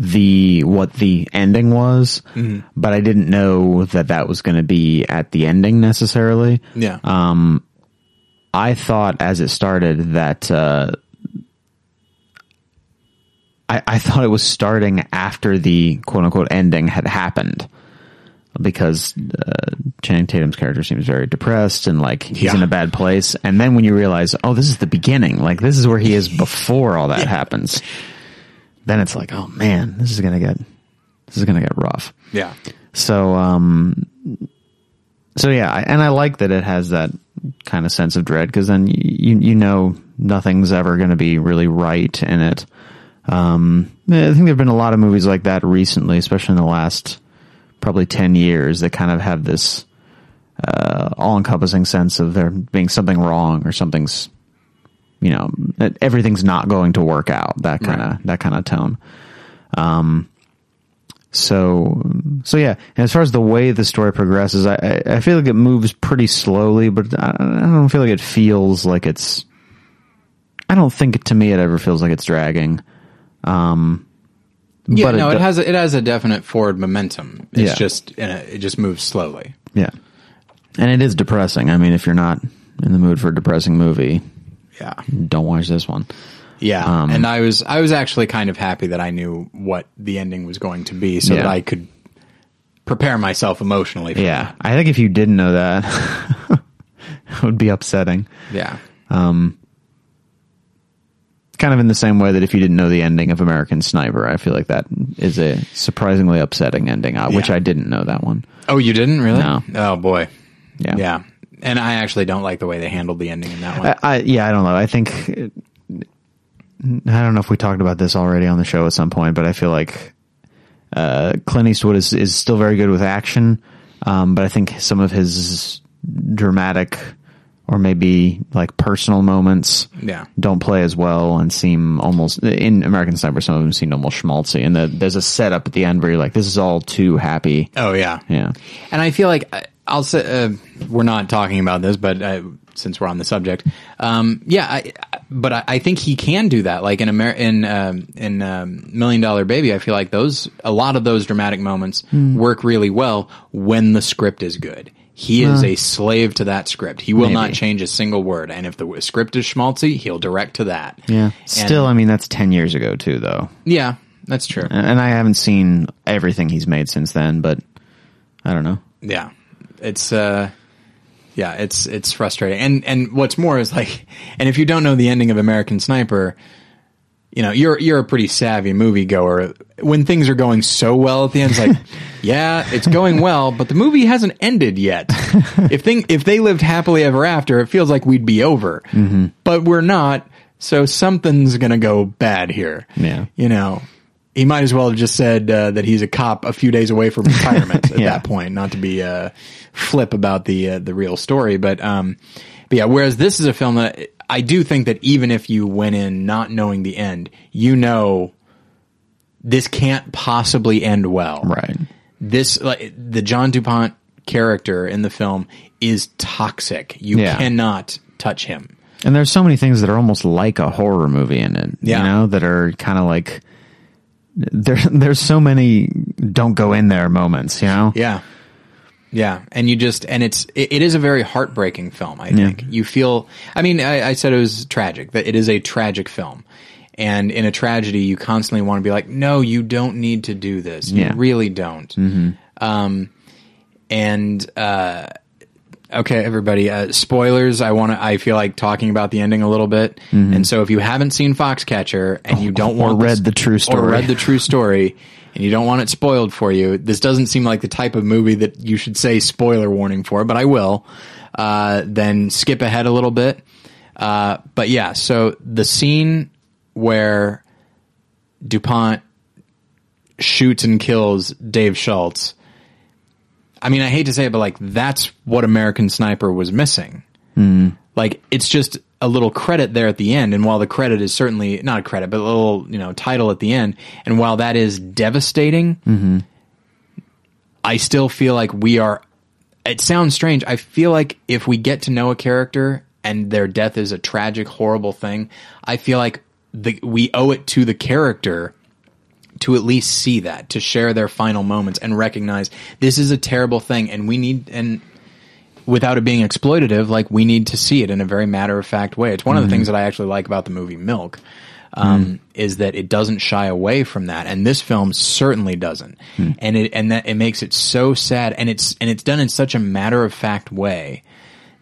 the what the ending was, mm-hmm. but I didn't know that that was going to be at the ending necessarily. Yeah. Um, I thought as it started that uh, I, I thought it was starting after the quote unquote ending had happened, because uh, Channing Tatum's character seems very depressed, and like he's yeah. in a bad place. And then when you realize, oh, this is the beginning, like this is where he is before all that yeah. happens. Then it's like, oh man, this is gonna get, this is gonna get rough. Yeah. So, um, so yeah, I, and I like that it has that kind of sense of dread, because then you you know nothing's ever gonna be really right in it. Um, I think there've been a lot of movies like that recently, especially in the last probably ten years, that kind of have this uh, all encompassing sense of there being something wrong, or something's you know, everything's not going to work out, that kind of, right. that kind of tone. Um, so, so yeah. And as far as the way the story progresses, I, I feel like it moves pretty slowly, but I don't feel like it feels like it's, I don't think to me it ever feels like it's dragging. Um, yeah, but no, it, it has, it has a definite forward momentum. It's yeah. just, it just moves slowly. Yeah. And it is depressing. I mean, if you're not in the mood for a depressing movie, yeah, don't watch this one. Yeah. Um, and I was, I was actually kind of happy that I knew what the ending was going to be so yeah. that I could prepare myself emotionally for yeah. that. I think if you didn't know that, it would be upsetting. Yeah. Um, kind of in the same way that if you didn't know the ending of American Sniper, I feel like that is a surprisingly upsetting ending, uh, yeah. which I didn't know that one. Oh, you didn't really? No. Oh boy. Yeah. Yeah. And I actually don't like the way they handled the ending in that one. I, I, yeah, I don't know. I think, it, I don't know if we talked about this already on the show at some point, but I feel like uh, Clint Eastwood is, is still very good with action, um, but I think some of his dramatic or maybe like personal moments yeah. don't play as well and seem almost, in American Sniper, some of them seemed almost schmaltzy. And the, there's a setup at the end where you're like, this is all too happy. Oh, yeah. Yeah. And I feel like... I, I'll say uh, we're not talking about this, but uh, since we're on the subject, um, yeah. I, but I, I think he can do that. Like in Amer- in um, in um, Million Dollar Baby, I feel like those a lot of those dramatic moments mm. work really well when the script is good. He uh, is a slave to that script. He will maybe. not change a single word. And if the script is schmaltzy, he'll direct to that. Yeah. Still, and, I mean, that's ten years ago too, though. Yeah, that's true. And, and I haven't seen everything he's made since then, but I don't know. Yeah. It's, uh, yeah, it's, it's frustrating. And, and what's more is like, and if you don't know the ending of American Sniper, you know, you're, you're a pretty savvy moviegoer. When things are going so well at the end, it's like, yeah, it's going well, but the movie hasn't ended yet. If thing, if they lived happily ever after, it feels like we'd be over, mm-hmm. but we're not. So something's going to go bad here. Yeah. You know, he might as well have just said uh, that he's a cop a few days away from retirement at yeah. that point, not to be uh, flip about the uh, the real story. But, um, but yeah, whereas this is a film that I do think that even if you went in not knowing the end, you know this can't possibly end well. Right. This like, the John DuPont character in the film is toxic. You yeah. cannot touch him. And there's so many things that are almost like a horror movie in it, yeah. you know, that are kind of like... There, there's so many don't go in there moments, you know? Yeah. Yeah. And you just, and it's, it, it is a very heartbreaking film, I think. Yeah. You feel, I mean, I, I said it was tragic, that it is a tragic film. And in a tragedy, you constantly want to be like, no, you don't need to do this. You yeah. really don't. Mm-hmm. Um, and, uh, okay, everybody, uh, spoilers. I want to, I feel like talking about the ending a little bit. Mm-hmm. And so if you haven't seen Foxcatcher and you don't or, want or read this, the true story, or read the true story and you don't want it spoiled for you, this doesn't seem like the type of movie that you should say spoiler warning for, but I will, uh, then skip ahead a little bit. Uh, but yeah, so the scene where DuPont shoots and kills Dave Schultz, I mean, I hate to say it, but like that's what American Sniper was missing. Mm. Like it's just a little credit there at the end. And while the credit is certainly not a credit, but a little, you know, title at the end. And while that is devastating, mm-hmm. I still feel like we are, it sounds strange. I feel like if we get to know a character and their death is a tragic, horrible thing, I feel like the, we owe it to the character to at least see that, to share their final moments and recognize this is a terrible thing and we need, and without it being exploitative, like we need to see it in a very matter of fact way. It's one mm-hmm. of the things that I actually like about the movie Milk, um, mm. is that it doesn't shy away from that. And this film certainly doesn't. Mm. And it, and that it makes it so sad. And it's, and it's done in such a matter of fact way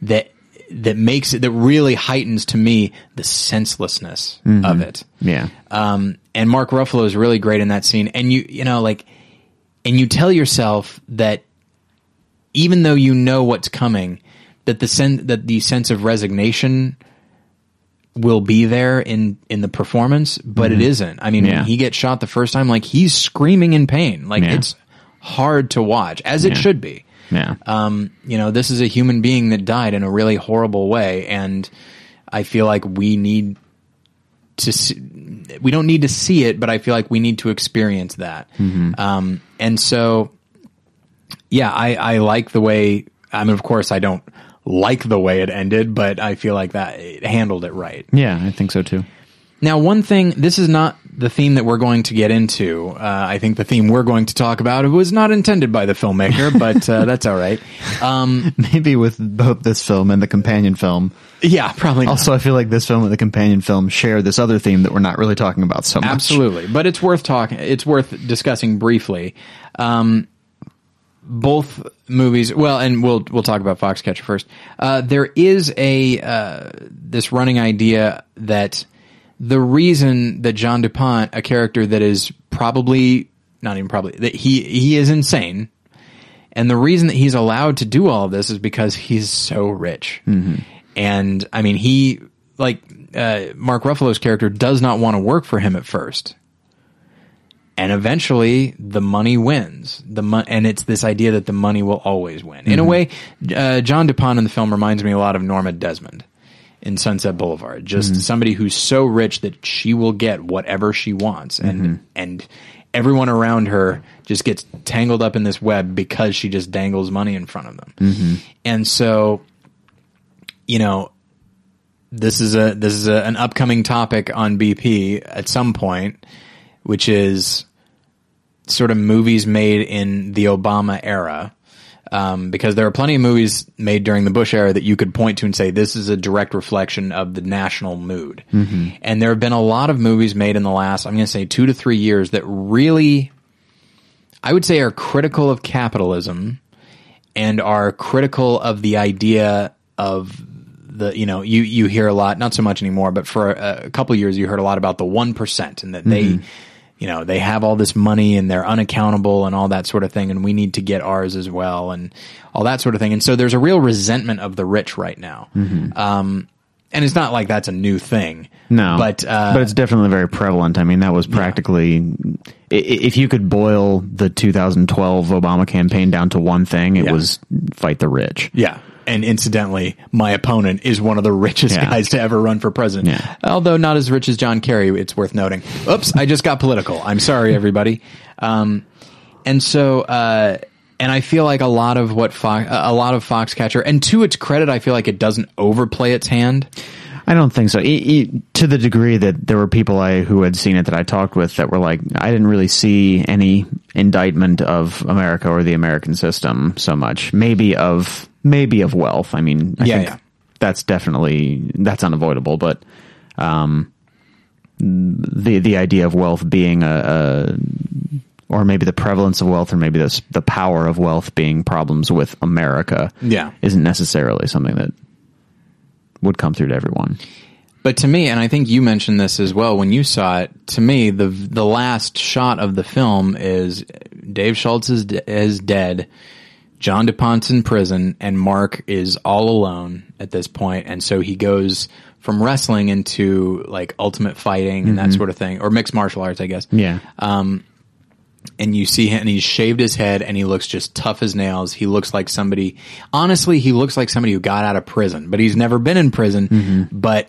that, that makes it, that really heightens to me the senselessness mm-hmm. of it. Yeah. Um, and Mark Ruffalo is really great in that scene. And you, you know, like, and you tell yourself that even though you know what's coming, that the sen- that the sense of resignation will be there in, in the performance, but mm-hmm. it isn't. I mean, yeah. when he gets shot the first time, like he's screaming in pain. Like yeah. it's hard to watch, as yeah. it should be. Yeah. Um, you know, this is a human being that died in a really horrible way, and I feel like we need to see, we don't need to see it, but I feel like we need to experience that. Mm-hmm. Um, and so, yeah, I, I like the way, I mean, of course I don't like the way it ended, but I feel like that it handled it right. Yeah, I think so too. Now, one thing, this is not the theme that we're going to get into. Uh, I think the theme we're going to talk about was not intended by the filmmaker, but uh, that's all right. Um, Maybe with both this film and the companion film. Yeah, probably not. Also, I feel like this film and the companion film share this other theme that we're not really talking about so much. Absolutely, but it's worth talking. It's worth discussing briefly. Um, both movies, well, and we'll we'll talk about Foxcatcher first. Uh, there is a uh, this running idea that the reason that John DuPont, a character that is probably, not even probably, that he, he is insane, and the reason that he's allowed to do all of this is because he's so rich. Mm-hmm. And, I mean, he, like, uh, Mark Ruffalo's character does not want to work for him at first. And eventually, the money wins. The mo- And it's this idea that the money will always win. Mm-hmm. In a way, uh, John DuPont in the film reminds me a lot of Norma Desmond in Sunset Boulevard, just mm-hmm. somebody who's so rich that she will get whatever she wants, and mm-hmm. and everyone around her just gets tangled up in this web because she just dangles money in front of them. Mm-hmm. And so, you know, this is a this is a, an upcoming topic on B P at some point, which is sort of movies made in the Obama era. Um, because there are plenty of movies made during the Bush era that you could point to and say, this is a direct reflection of the national mood. Mm-hmm. And there have been a lot of movies made in the last, I'm going to say two to three years that really, I would say, are critical of capitalism and are critical of the idea of the, you know, you, you hear a lot, not so much anymore, but for a, a couple of years you heard a lot about the one percent and that mm-hmm. they, you know, they have all this money and they're unaccountable and all that sort of thing, and we need to get ours as well and all that sort of thing. And so there's a real resentment of the rich right now. Mm-hmm. Um, and it's not like that's a new thing. No. But, uh, but it's definitely very prevalent. I mean, that was practically... Yeah. If you could boil the two thousand twelve Obama campaign down to one thing, it yeah. was fight the rich. Yeah. And incidentally, my opponent is one of the richest yeah. guys to ever run for president. Yeah. Although not as rich as John Kerry, it's worth noting. Oops, I just got political. I'm sorry, everybody. Um, and so, uh, and I feel like a lot of what Fox, a lot of Foxcatcher, and to its credit, I feel like it doesn't overplay its hand. I don't think so. It, it, to the degree that there were people I who had seen it that I talked with that were like, I didn't really see any indictment of America or the American system so much. Maybe of maybe of wealth. I mean, I yeah, think yeah. that's definitely that's unavoidable. But um, the the idea of wealth being a, a or maybe the prevalence of wealth, or maybe the the power of wealth being problems with America, yeah. isn't necessarily something that would come through to everyone. But to me, and I think you mentioned this as well when you saw it, to me, the the last shot of the film is Dave Schultz is, de- is dead, John DuPont's in prison, and Mark is all alone at this point, and so he goes from wrestling into like ultimate fighting and mm-hmm. that sort of thing, or mixed martial arts, I guess. Yeah. Um, and you see him, and he's shaved his head, and he looks just tough as nails. He looks like somebody, honestly, he looks like somebody who got out of prison, but he's never been in prison. Mm-hmm. But,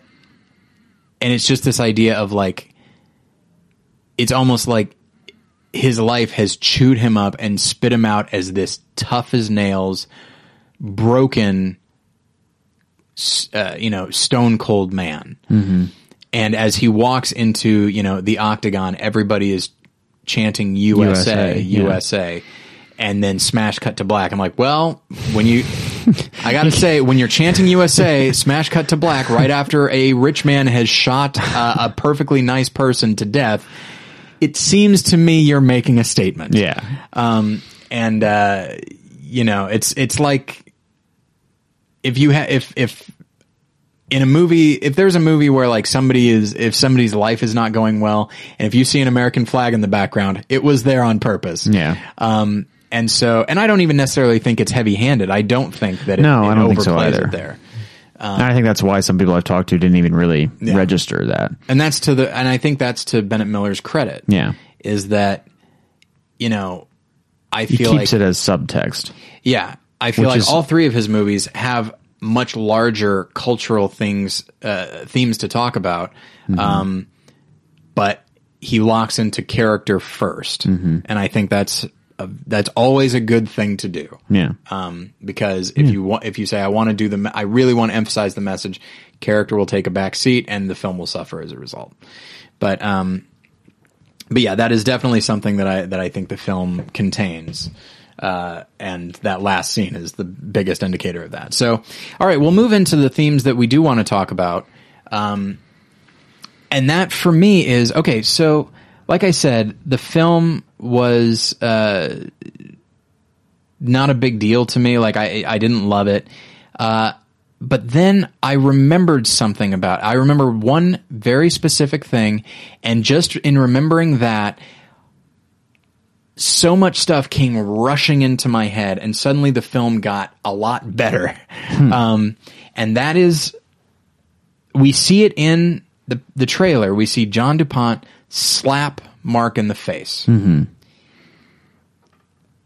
and it's just this idea of like, it's almost like his life has chewed him up and spit him out as this tough as nails, broken, uh, you know, stone cold man. Mm-hmm. And as he walks into, you know, the octagon, everybody is chanting U S A, U S A, yeah. U S A, and then smash cut to black. I'm like, well, when you, I gotta say, when you're chanting U S A, smash cut to black, right after a rich man has shot uh, a perfectly nice person to death, it seems to me you're making a statement. Yeah. Um, and, uh, you know, it's, it's like if you have, if, if, in a movie, if there's a movie where like somebody is, if somebody's life is not going well, and if you see an American flag in the background, it was there on purpose. Yeah. Um, and so, and I don't even necessarily think it's heavy handed. I don't think that it, no, it I don't overplays think so either. It there. Um, I think that's why some people I've talked to didn't even really yeah. register that. And that's to the, and I think that's to Bennett Miller's credit. Yeah. Is that, you know, I feel like. He keeps like, it as subtext. Yeah. I feel like is, all three of his movies have much larger cultural things, uh, themes to talk about. Mm-hmm. Um, but he locks into character first. Mm-hmm. And I think that's, a, that's always a good thing to do. Yeah. Um, because if yeah. you want, if you say, I want to do the, me- I really want to emphasize the message, character will take a back seat and the film will suffer as a result. But, um, but yeah, that is definitely something that I, that I think the film contains. Uh, and that last scene is the biggest indicator of that. So, all right, we'll move into the themes that we do want to talk about. Um, and that for me is, okay, so like I said, the film was, uh, not a big deal to me. Like I, I didn't love it. Uh, But then I remembered something about, I remember one very specific thing, and just in remembering that, so much stuff came rushing into my head, and suddenly the film got a lot better. Hmm. Um, and that is, we see it in the, the trailer, we see John DuPont slap Mark in the face. Mm-hmm.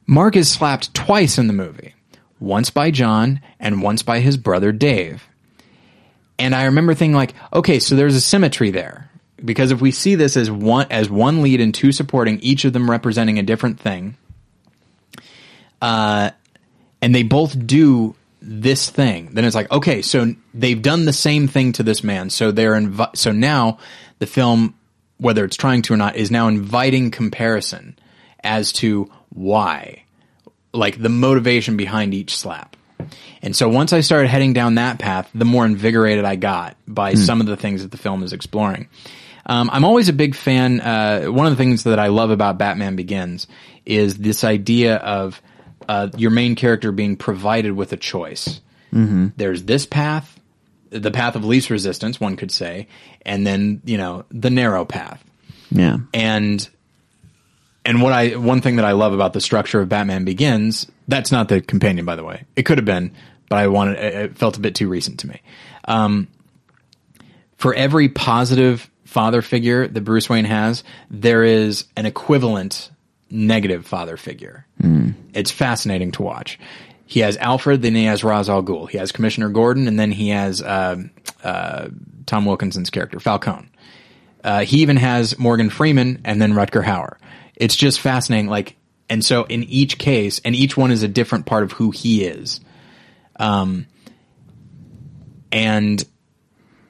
Mark is slapped twice in the movie. Once by John and once by his brother Dave. And I remember thinking like, okay, so there's a symmetry there, because if we see this as one, as one lead and two supporting, each of them representing a different thing, uh, and they both do this thing, then it's like, okay, so they've done the same thing to this man. So they're invi- so now the film, whether it's trying to or not, is now inviting comparison as to why. Like the motivation behind each slap. And so once I started heading down that path, the more invigorated I got by mm. some of the things that the film is exploring. Um, I'm always a big fan. Uh, one of the things that I love about Batman Begins is this idea of uh, your main character being provided with a choice. Mm-hmm. There's this path, the path of least resistance, one could say, and then, you know, the narrow path. Yeah. And, And what I, one thing that I love about the structure of Batman Begins, that's not the companion, by the way. It could have been, but I wanted, it felt a bit too recent to me. Um, for every positive father figure that Bruce Wayne has, there is an equivalent negative father figure. Mm. It's fascinating to watch. He has Alfred, then he has Ra's al Ghul. He has Commissioner Gordon, and then he has, uh, uh, Tom Wilkinson's character, Falcone. Uh, he even has Morgan Freeman and then Rutger Hauer. It's just fascinating. Like, and so in each case, and each one is a different part of who he is. Um, and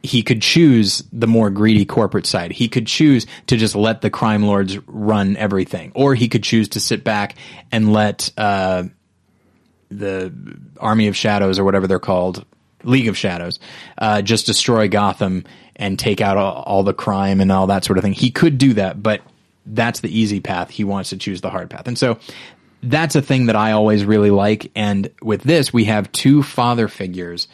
he could choose the more greedy corporate side. He could choose to just let the crime lords run everything, or he could choose to sit back and let, uh, the Army of Shadows, or whatever they're called, League of Shadows, uh, just destroy Gotham and take out all, all the crime and all that sort of thing. He could do that, but that's the easy path. He wants to choose the hard path. And so that's a thing that I always really like. And with this, we have two father figures,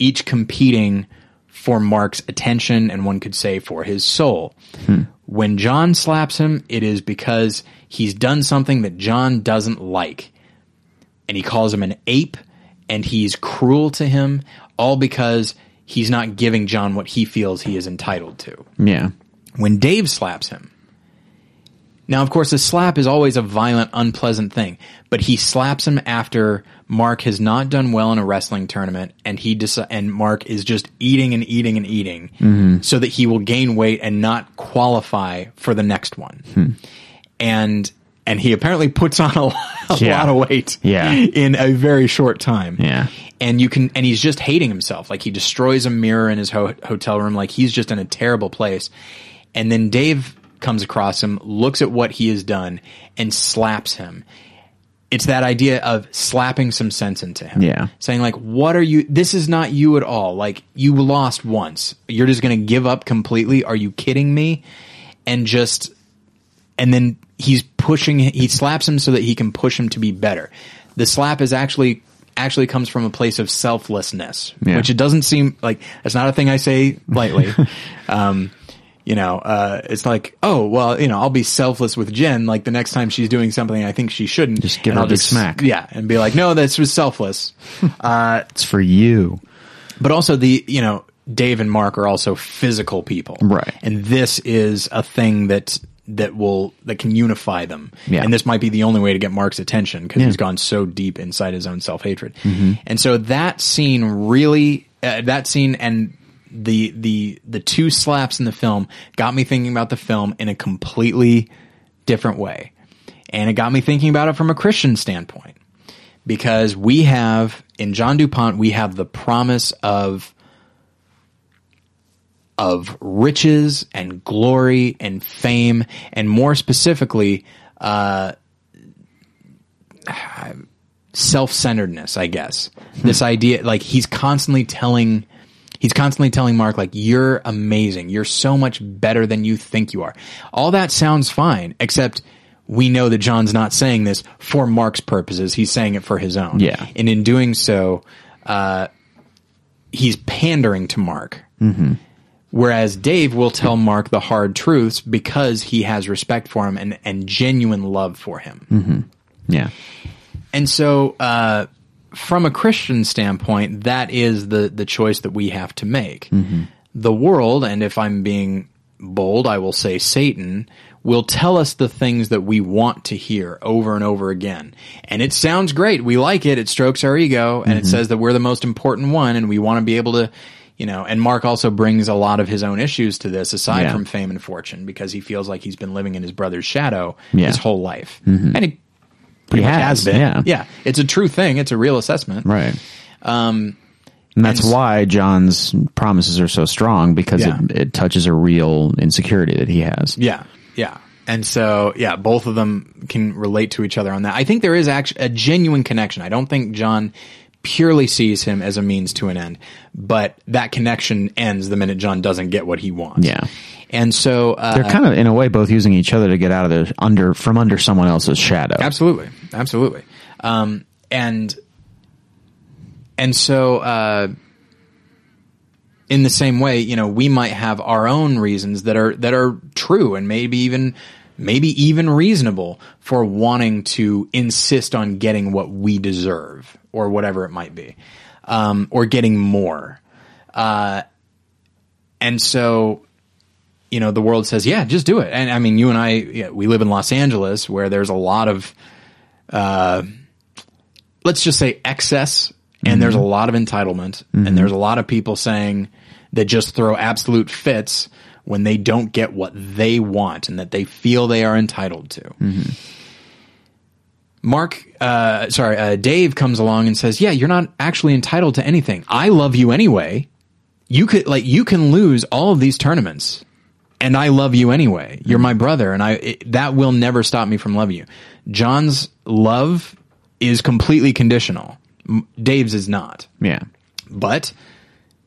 each competing for Mark's attention, and one could say for his soul. Hmm. When John slaps him, it is because he's done something that John doesn't like. And he calls him an ape, and he's cruel to him, all because he's not giving John what he feels he is entitled to. Yeah. When Dave slaps him, now, of course, a slap is always a violent, unpleasant thing, but he slaps him after Mark has not done well in a wrestling tournament, and he deci- and Mark is just eating and eating and eating mm-hmm. so that he will gain weight and not qualify for the next one. Hmm. And and he apparently puts on a, a yeah. lot of weight yeah. in a very short time. Yeah. And you can and he's just hating himself. Like, he destroys a mirror in his ho- hotel room. Like, he's just in a terrible place. And then Dave comes across him, looks at what he has done, and slaps him. It's that idea of slapping some sense into him. Yeah. Saying like, what are you, this is not you at all. Like, you lost once. You're just going to give up completely. Are you kidding me? And just, and then he's pushing, he slaps him so that he can push him to be better. The slap is actually, actually comes from a place of selflessness, yeah. which it doesn't seem like, that's not a thing I say lightly. um, You know, uh, it's like, oh, well, you know, I'll be selfless with Jen. Like, the next time she's doing something I think she shouldn't, just give her a smack. Yeah. And be like, no, this was selfless. Uh, it's for you. But also the, you know, Dave and Mark are also physical people. Right. And this is a thing that that will that can unify them. Yeah. And this might be the only way to get Mark's attention because yeah. he's gone so deep inside his own self-hatred. Mm-hmm. And so that scene really uh, that scene and the the the two slaps in the film got me thinking about the film in a completely different way. And it got me thinking about it from a Christian standpoint, because we have in John DuPont, we have the promise of of riches and glory and fame, and more specifically, uh, self-centeredness, I guess. Hmm. This idea, like he's constantly telling, he's constantly telling Mark, like, you're amazing. You're so much better than you think you are. All that sounds fine, except we know that John's not saying this for Mark's purposes. He's saying it for his own. Yeah. And in doing so, uh, he's pandering to Mark. Mm-hmm. Whereas Dave will tell Mark the hard truths because he has respect for him and, and genuine love for him. Mm-hmm. Yeah. And so, uh, from a Christian standpoint, that is the, the choice that we have to make. Mm-hmm. The world, and if I'm being bold, I will say Satan, will tell us the things that we want to hear over and over again. And it sounds great. We like it. It strokes our ego, and mm-hmm. it says that we're the most important one, and we want to be able to... You know, and Mark also brings a lot of his own issues to this, aside yeah. from fame and fortune, because he feels like he's been living in his brother's shadow yeah. his whole life. Mm-hmm. And he pretty he much has, has been. Yeah. yeah. It's a true thing. It's a real assessment. Right. Um, and that's and, why John's promises are so strong, because yeah. it, it touches a real insecurity that he has. Yeah. Yeah. And so, yeah, both of them can relate to each other on that. I think there is actually a genuine connection. I don't think John purely sees him as a means to an end, but that connection ends the minute John doesn't get what he wants. Yeah. And so uh, they're kind of in a way both using each other to get out of the under from under someone else's shadow. Absolutely. Absolutely. Um, and, and so uh, in the same way, you know, we might have our own reasons that are, that are true and maybe even, maybe even reasonable for wanting to insist on getting what we deserve, or whatever it might be, um, or getting more. Uh, and so, you know, the world says, yeah, just do it. And I mean, you and I, yeah, we live in Los Angeles, where there's a lot of, uh, let's just say excess, and mm-hmm. there's a lot of entitlement, mm-hmm. and there's a lot of people saying that just throw absolute fits when they don't get what they want and that they feel they are entitled to. Mm-hmm. Mark, uh, sorry, uh, Dave comes along and says, yeah, you're not actually entitled to anything. I love you anyway. You could, like, you can lose all of these tournaments, and I love you anyway. You're my brother, and I, it, that will never stop me from loving you. John's love is completely conditional. Dave's is not. Yeah. But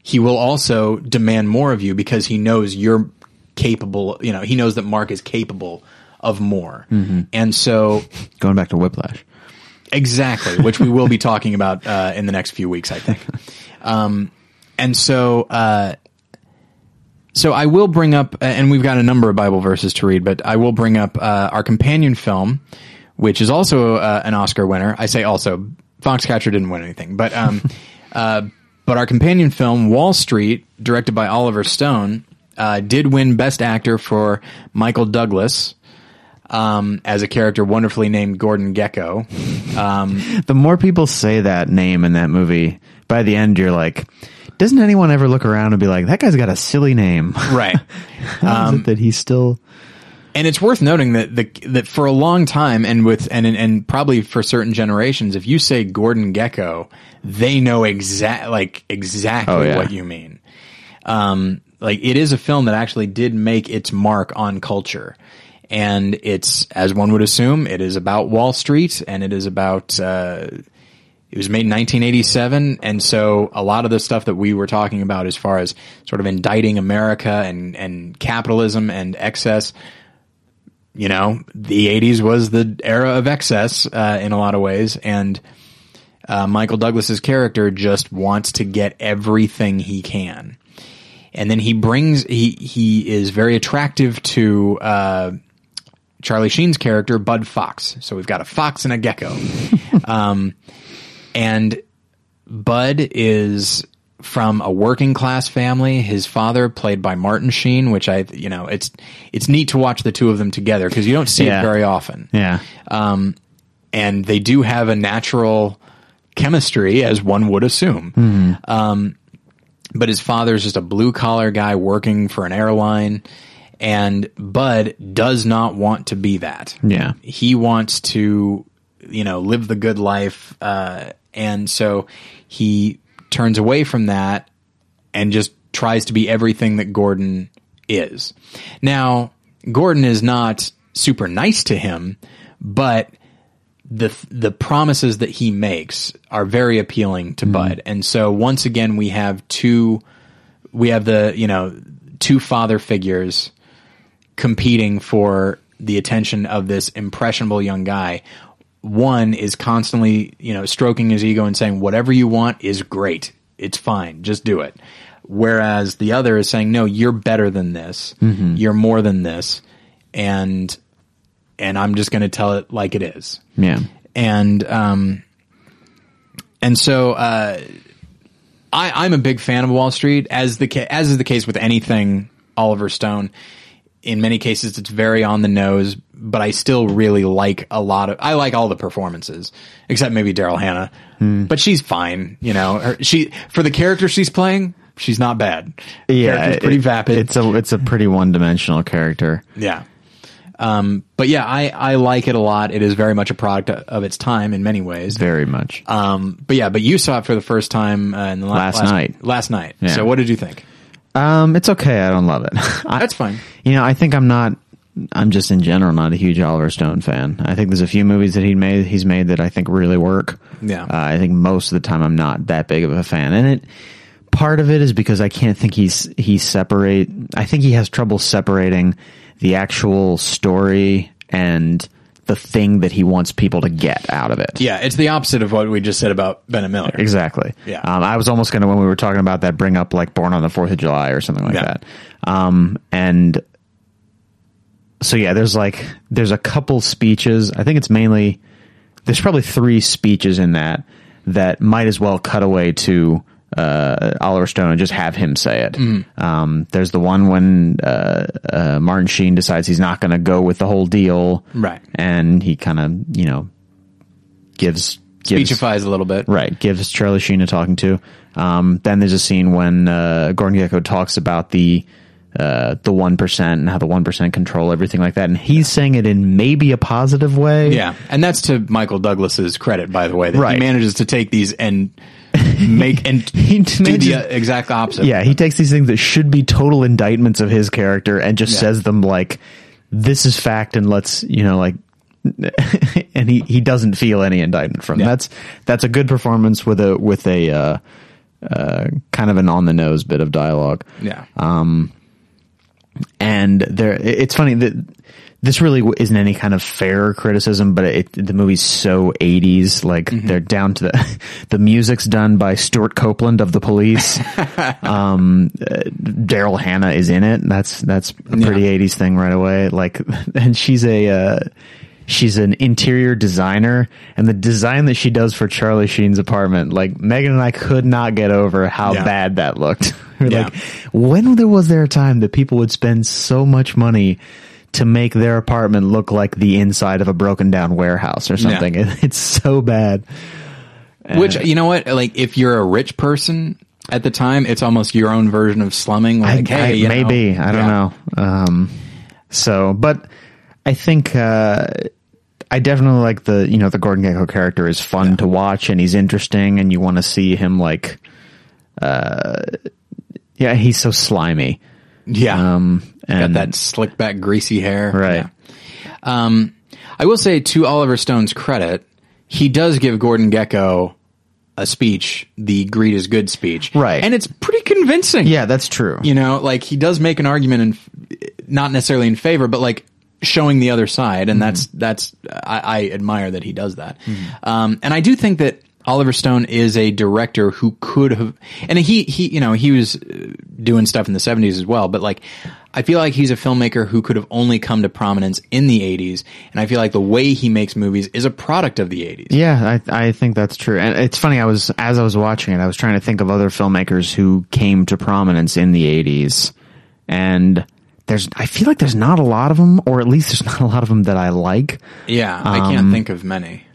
he will also demand more of you because he knows you're capable, you know, he knows that Mark is capable of more. Mm-hmm. And so going back to Whiplash. Exactly. Which we will be talking about, uh, in the next few weeks, I think. Um, and so, uh, so I will bring up, and we've got a number of Bible verses to read, but I will bring up, uh, our companion film, which is also, uh, an Oscar winner. I say also Foxcatcher didn't win anything, but, um, uh, but our companion film Wall Street, directed by Oliver Stone, uh, did win Best Actor for Michael Douglas, Um, as a character wonderfully named Gordon Gekko. Um, the more people say that name in that movie, by the end you're like, doesn't anyone ever look around and be like, that guy's got a silly name? Right. How um, is it that he's still... And it's worth noting that the, that for a long time, and with and and probably for certain generations, if you say Gordon Gekko, they know exact like exactly oh, yeah. what you mean. Um, like it is a film that actually did make its mark on culture. And it's, as one would assume, it is about Wall Street, and it is about, uh, it was made in nineteen eighty-seven. And so a lot of the stuff that we were talking about as far as sort of indicting America and, and capitalism and excess, you know, the eighties was the era of excess, uh, in a lot of ways. And, uh, Michael Douglas's character just wants to get everything he can. And then he brings, he, he is very attractive to, uh, Charlie Sheen's character, Bud Fox. So we've got a fox and a gecko. um, and Bud is from a working class family. His father, played by Martin Sheen, which I, you know, it's it's neat to watch the two of them together because you don't see yeah. it very often. Yeah. Um, and they do have a natural chemistry, as one would assume. Mm. Um, but his father's just a blue collar guy working for an airline, and Bud does not want to be that. Yeah. He wants to, you know, live the good life, uh, and so he turns away from that and just tries to be everything that Gordon is. Now, Gordon is not super nice to him, but the the promises that he makes are very appealing to mm-hmm. Bud. And so once again, we have two, we have the, you know, two father figures competing for the attention of this impressionable young guy. One is constantly, you know, stroking his ego and saying, whatever you want is great. It's fine. Just do it. Whereas the other is saying, no, you're better than this. Mm-hmm. You're more than this. And, and I'm just going to tell it like it is. Yeah. And, um, and so, uh, I, I'm a big fan of Wall Street, as the, ca- as is the case with anything Oliver Stone. In many cases, it's very on the nose, but I still really like a lot of, I like all the performances, except maybe Daryl Hannah, mm. but she's fine. You know, her, she, for the character she's playing, she's not bad. Yeah. It's pretty it, vapid. It's a, it's a pretty one dimensional character. Yeah. Um, but yeah, I, I like it a lot. It is very much a product of its time in many ways. Very much. Um, but yeah, but you saw it for the first time uh, in the la- last, last night, last night. Yeah. So what did you think? Um, it's okay. I don't love it. I, That's fine. You know, I think I'm not, I'm just in general not a huge Oliver Stone fan. I think there's a few movies that he made, he's made that I think really work. Yeah. Uh, I think most of the time I'm not that big of a fan. And it, part of it is because I can't think he's, he separate, I think he has trouble separating the actual story and the thing that he wants people to get out of it. Yeah, it's the opposite of what we just said about Bennett Miller. Exactly. Yeah. Um, I was almost going to, when we were talking about that, bring up like Born on the Fourth of July or something like yeah. that. Um, and so, yeah, there's like, there's a couple speeches. I think it's mainly, there's probably three speeches in that that might as well cut away to uh, Oliver Stone and just have him say it. Mm-hmm. Um, there's the one when uh, uh, Martin Sheen decides he's not going to go with the whole deal, right? And he kind of, you know, gives, gives speechifies a little bit, right? Gives Charlie Sheen a talking to. Um, then there's a scene when uh, Gordon Gekko talks about the uh, the one percent and how the one percent control everything like that, and he's saying it in maybe a positive way, yeah. And that's to Michael Douglas's credit, by the way, that right. he manages to take these and. Make and he do the exact opposite. Yeah, he takes these things that should be total indictments of his character and just yeah. says them like, this is fact, and let's, you know, like, and he, he doesn't feel any indictment from yeah. that's that's a good performance with a with a uh, uh, kind of an on the nose bit of dialogue. Yeah. Um, and there, it's funny that this really isn't any kind of fair criticism, but it, the movie's so eighties. Like, mm-hmm. they're down to the... The music's done by Stuart Copeland of The Police. um, Daryl Hannah is in it. That's that's a pretty yeah. eighties thing right away. Like, and she's a... Uh, she's an interior designer, and the design that she does for Charlie Sheen's apartment, like, Megan and I could not get over how yeah. bad that looked. We're yeah. like, when there was there a time that people would spend so much money to make their apartment look like the inside of a broken down warehouse or something. Yeah. It, it's so bad. And which, you know what? Like, if you're a rich person at the time, it's almost your own version of slumming. Like, I, hey, I, you maybe know, I don't yeah. know. Um, so, but I think, uh, I definitely like the, you know, the Gordon Gekko character is fun yeah. to watch, and he's interesting, and you want to see him like, uh, yeah, he's so slimy. Yeah. Um, and got that slick back, greasy hair. Right. Yeah. Um, I will say, to Oliver Stone's credit, he does give Gordon Gekko a speech, the greed is good speech. Right. And it's pretty convincing. Yeah, that's true. You know, like, he does make an argument, in, not necessarily in favor, but like showing the other side. And mm-hmm. that's, that's, I, I admire that he does that. Mm-hmm. Um, and I do think that Oliver Stone is a director who could have, and he, he, you know, he was doing stuff in the seventies as well, but like, I feel like he's a filmmaker who could have only come to prominence in the eighties, and I feel like the way he makes movies is a product of the eighties. Yeah, I, I think that's true. And it's funny, I was as I was watching it, I was trying to think of other filmmakers who came to prominence in the eighties, and there's I feel like there's not a lot of them, or at least there's not a lot of them that I like. Yeah, um, I can't think of many.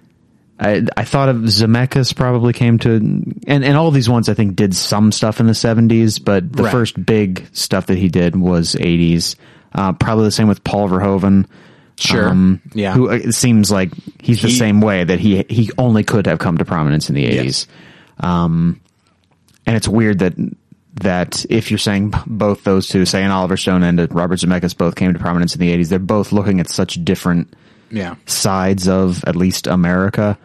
I, I thought of Zemeckis probably came to, and, and all these ones I think did some stuff in the seventies, but the right. first big stuff that he did was eighties. Uh, probably the same with Paul Verhoeven. Sure. Um, yeah. Who it seems like he's he, the same way, that he he only could have come to prominence in the eighties. Yes. Um, and it's weird that that if you're saying both those two, say an Oliver Stone and a Robert Zemeckis both came to prominence in the eighties, they're both looking at such different yeah sides of at least America.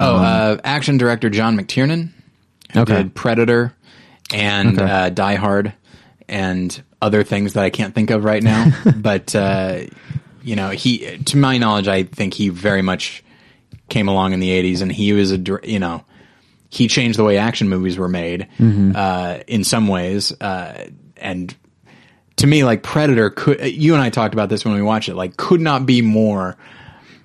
Oh, um, uh, action director John McTiernan, who okay. did Predator and okay. uh, Die Hard and other things that I can't think of right now. But uh, you know, he, to my knowledge, I think he very much came along in the eighties, and he was a you know he changed the way action movies were made mm-hmm. uh, in some ways, uh, and to me, like Predator, could you and I talked about this when we watched it, like could not be more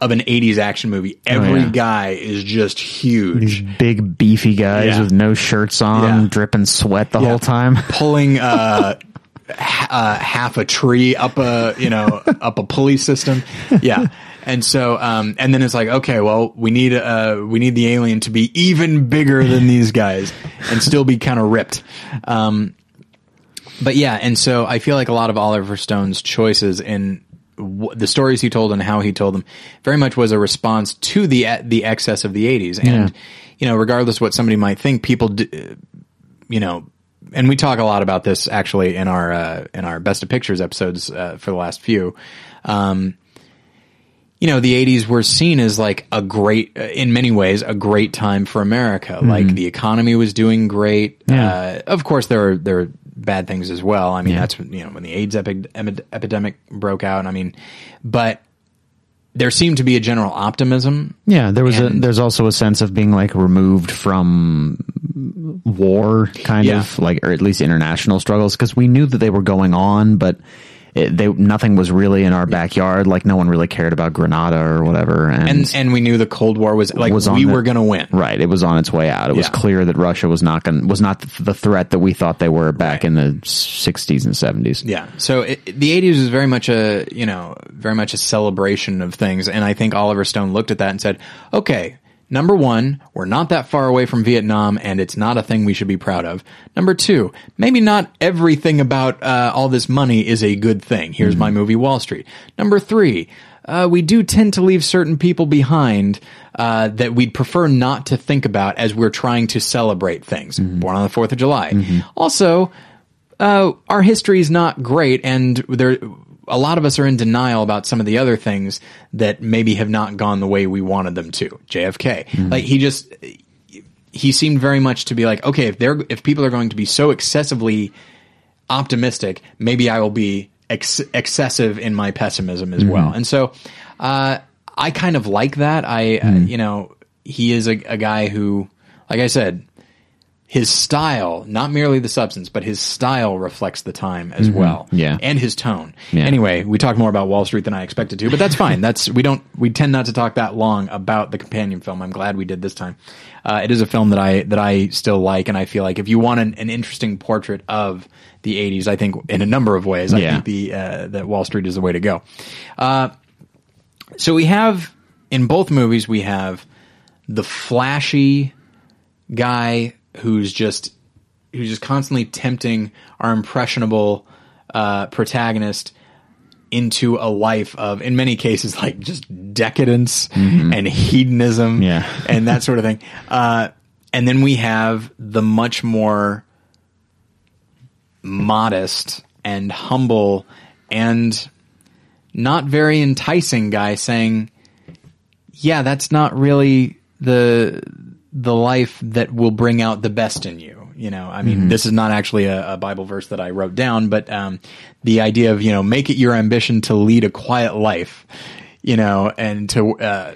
of an eighties action movie. Every oh, yeah. guy is just huge. These big beefy guys yeah. with no shirts on, yeah. dripping sweat the yeah. whole time. Pulling uh, h- uh, half a tree up a, you know, up a pulley system. Yeah. And so, um, and then it's like, okay, well, we need, uh, we need the alien to be even bigger than these guys and still be kind of ripped. Um, But yeah, and so I feel like a lot of Oliver Stone's choices in w- the stories he told and how he told them very much was a response to the uh, the excess of the eighties. And, yeah. you know, regardless of what somebody might think, people, d- you know, and we talk a lot about this actually in our uh, in our Best of Pictures episodes uh, for the last few. Um, you know, the eighties were seen as like a great, in many ways, a great time for America. Mm-hmm. Like the economy was doing great. Yeah. Uh, of course, there are there are bad things as well. I mean, yeah. that's, you know, when the AIDS epi- epi- epidemic broke out. I mean, but there seemed to be a general optimism. Yeah, there was. And, a, there's also a sense of being like removed from war, kind yeah. of like, or at least international struggles, because we knew that they were going on, but it, they nothing was really in our backyard. Like no one really cared about Grenada or whatever, and and, and we knew the Cold War was like was we the, were going to win. Right, it was on its way out. It yeah. was clear that Russia was not going was not the threat that we thought they were back right. in the sixties and seventies. Yeah, so it, the eighties was very much a you know very much a celebration of things, and I think Oliver Stone looked at that and said, okay. Number one, we're not that far away from Vietnam, and it's not a thing we should be proud of. Number two, maybe not everything about uh, all this money is a good thing. Here's mm-hmm. my movie, Wall Street. Number three, uh, we do tend to leave certain people behind uh, that we'd prefer not to think about as we're trying to celebrate things. Mm-hmm. Born on the fourth of July. Mm-hmm. Also, uh, our history is not great, and there a lot of us are in denial about some of the other things that maybe have not gone the way we wanted them to. J F K. Mm-hmm. Like he just, he seemed very much to be like, okay, if they're, if people are going to be so excessively optimistic, maybe I will be ex- excessive in my pessimism as mm-hmm. well. And so, uh, I kind of like that. I, mm-hmm. uh, you know, he is a, a guy who, like I said, his style, not merely the substance, but his style reflects the time as mm-hmm. well. Yeah. And his tone. Yeah. Anyway, we talked more about Wall Street than I expected to, but that's fine. That's, we don't, we tend not to talk that long about the companion film. I'm glad we did this time. Uh, it is a film that I, that I still like. And I feel like if you want an, an interesting portrait of the eighties, I think in a number of ways, I yeah. think the, uh, that Wall Street is the way to go. Uh, so we have, in both movies, we have the flashy guy who's just who's just constantly tempting our impressionable uh, protagonist into a life of, in many cases, like just decadence mm-hmm. and hedonism yeah. and that sort of thing. Uh, and then we have the much more modest and humble and not very enticing guy saying, yeah, that's not really the... the life that will bring out the best in you. You know, I mean, mm-hmm. this is not actually a, a Bible verse that I wrote down, but um, the idea of, you know, make it your ambition to lead a quiet life, you know, and to, uh,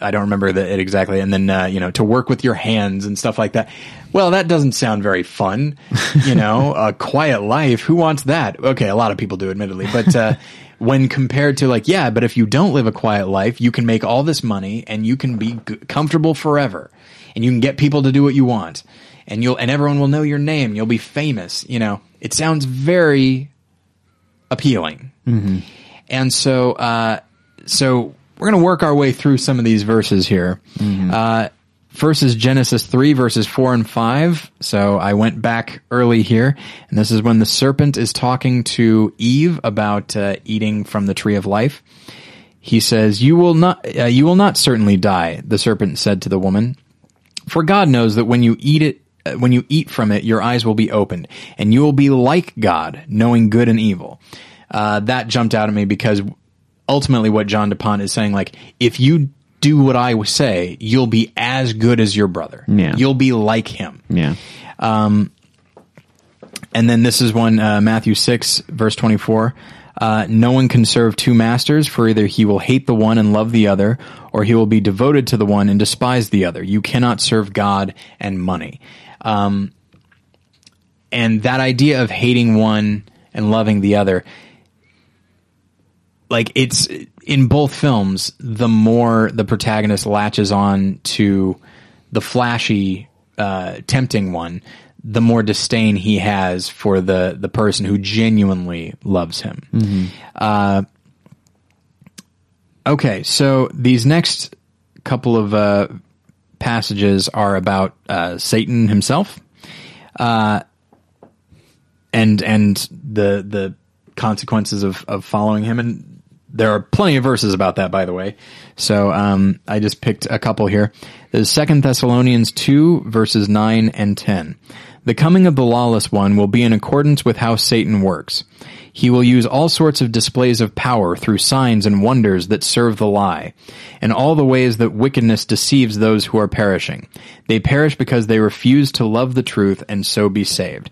I don't remember the, it exactly. And then, uh, you know, to work with your hands and stuff like that. Well, that doesn't sound very fun. You know, a quiet life. Who wants that? Okay. A lot of people do, admittedly, but, uh, when compared to like, yeah, but if you don't live a quiet life, you can make all this money and you can be g- comfortable forever and you can get people to do what you want and you'll, and everyone will know your name. You'll be famous. You know, it sounds very appealing. Mm-hmm. And so, uh, so we're going to work our way through some of these verses here. Mm-hmm. Uh, first is Genesis three, verses four and five. So I went back early here, and this is when the serpent is talking to Eve about uh, eating from the tree of life. He says, "You will not, uh, you will not certainly die," the serpent said to the woman, "for God knows that when you eat it, uh, when you eat from it, your eyes will be opened, and you will be like God, knowing good and evil." Uh, that jumped out at me because ultimately what John DuPont is saying, like, if you do what I say, you'll be as good as your brother. Yeah. You'll be like him. Yeah. Um, and then this is one, uh, Matthew six, verse twenty-four. Uh, no one can serve two masters, for either he will hate the one and love the other, or he will be devoted to the one and despise the other. You cannot serve God and money. Um, and that idea of hating one and loving the other, like, it's in both films, the more the protagonist latches on to the flashy, uh, tempting one, the more disdain he has for the, the person who genuinely loves him. Mm-hmm. Uh, okay. So these next couple of, uh, passages are about, uh, Satan himself, uh, and, and the, the consequences of, of following him. And there are plenty of verses about that, by the way. So um, I just picked a couple here. There's Second Thessalonians two, verses nine and ten. "The coming of the lawless one will be in accordance with how Satan works. He will use all sorts of displays of power through signs and wonders that serve the lie, and all the ways that wickedness deceives those who are perishing. They perish because they refuse to love the truth and so be saved."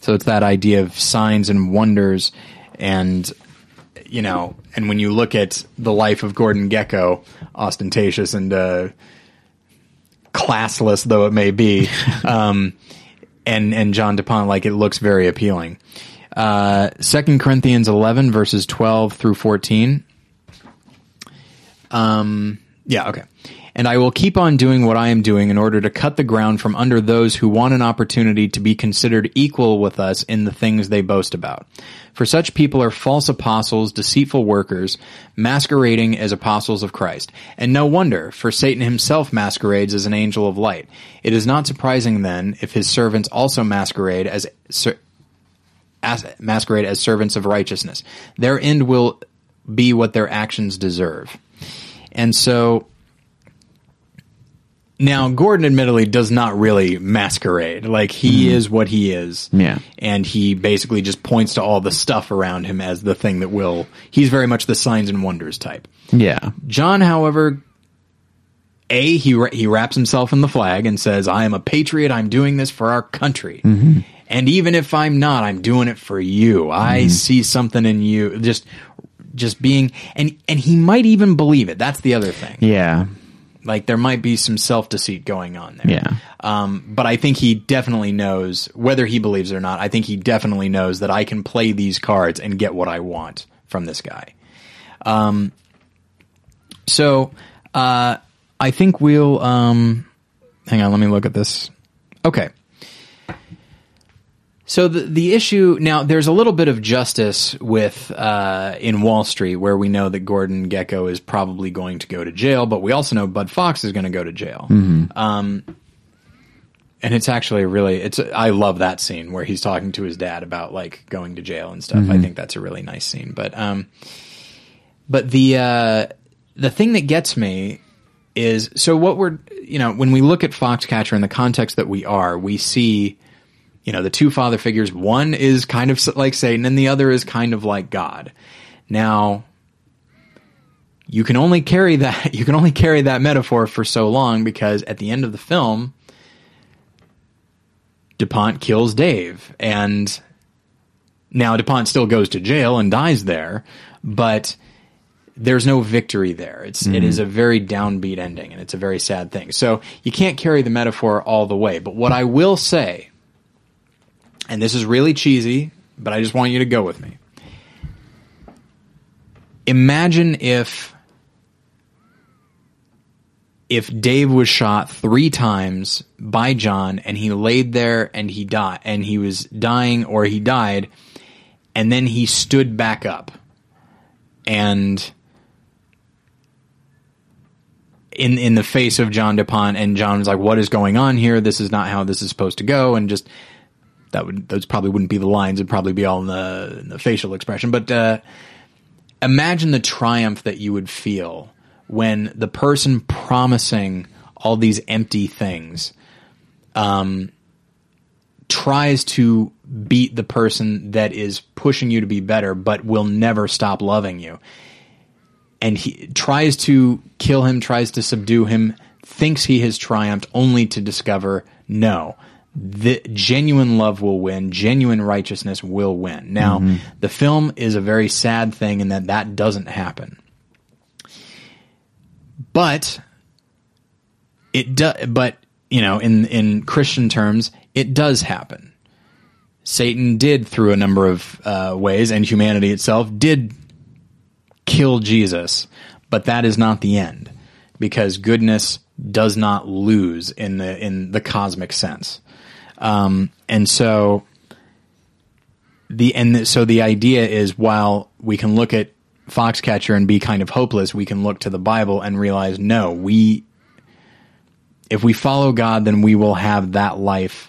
So it's that idea of signs and wonders and... You know, and when you look at the life of Gordon Gekko, ostentatious and uh, classless though it may be, um, and and John DuPont, like, it looks very appealing. Uh, Second Corinthians eleven, verses twelve through fourteen. Um, yeah, okay. "And I will keep on doing what I am doing in order to cut the ground from under those who want an opportunity to be considered equal with us in the things they boast about. For such people are false apostles, deceitful workers, masquerading as apostles of Christ. And no wonder, for Satan himself masquerades as an angel of light. It is not surprising, then, if his servants also masquerade as, as masquerade as servants of righteousness. Their end will be what their actions deserve." And so... Now, Gordon admittedly does not really masquerade. Like, he mm. is what he is. Yeah. And he basically just points to all the stuff around him as the thing that will... He's very much the signs and wonders type. Yeah. John, however, A, he ra- he wraps himself in the flag and says, "I am a patriot. I'm doing this for our country. Mm-hmm. And even if I'm not, I'm doing it for you. I mm. see something in you." Just just being... And, and he might even believe it. That's the other thing. Yeah. Like, there might be some self-deceit going on there. Yeah. Um, but I think he definitely knows, whether he believes it or not, I think he definitely knows that I can play these cards and get what I want from this guy. Um, so, uh, I think we'll, um, hang on, let me look at this. Okay. So the, the issue, now there's a little bit of justice with, uh, in Wall Street, where we know that Gordon Gekko is probably going to go to jail, but we also know Bud Fox is going to go to jail. Mm-hmm. Um, and it's actually really, it's, I love that scene where he's talking to his dad about, like, going to jail and stuff. Mm-hmm. I think that's a really nice scene. But, um, but the, uh, the thing that gets me is, so what we're, you know, when we look at Foxcatcher in the context that we are, we see, you know, the two father figures, one is kind of like Satan and the other is kind of like God. Now, you can only carry that, you can only carry that metaphor for so long, because at the end of the film, DuPont kills Dave. And now DuPont still goes to jail and dies there, but there's no victory there. It's mm-hmm. it is a very downbeat ending, and it's a very sad thing. So you can't carry the metaphor all the way. But what I will say, and this is really cheesy, but I just want you to go with me. Imagine if if Dave was shot three times by John, and he laid there and he died, and he was dying or he died, and then he stood back up. And in in the face of John DuPont, and John was like, "What is going on here? This is not how this is supposed to go." And just that would those probably wouldn't be the lines; it'd probably be all in the, in the facial expression. But uh, imagine the triumph that you would feel when the person promising all these empty things um, tries to beat the person that is pushing you to be better, but will never stop loving you. And he tries to kill him, tries to subdue him, thinks he has triumphed, only to discover, no, the genuine love will win. Genuine righteousness will win. Now, mm-hmm. the film is a very sad thing in that that doesn't happen. But it does, but you know, in, in Christian terms, it does happen. Satan did, through a number of uh, ways, and humanity itself did kill Jesus, but that is not the end, because goodness does not lose in the in the cosmic sense. Um, and so the and the, so the idea is, while we can look at Foxcatcher and be kind of hopeless, we can look to the Bible and realize, no, we if we follow God, then we will have that life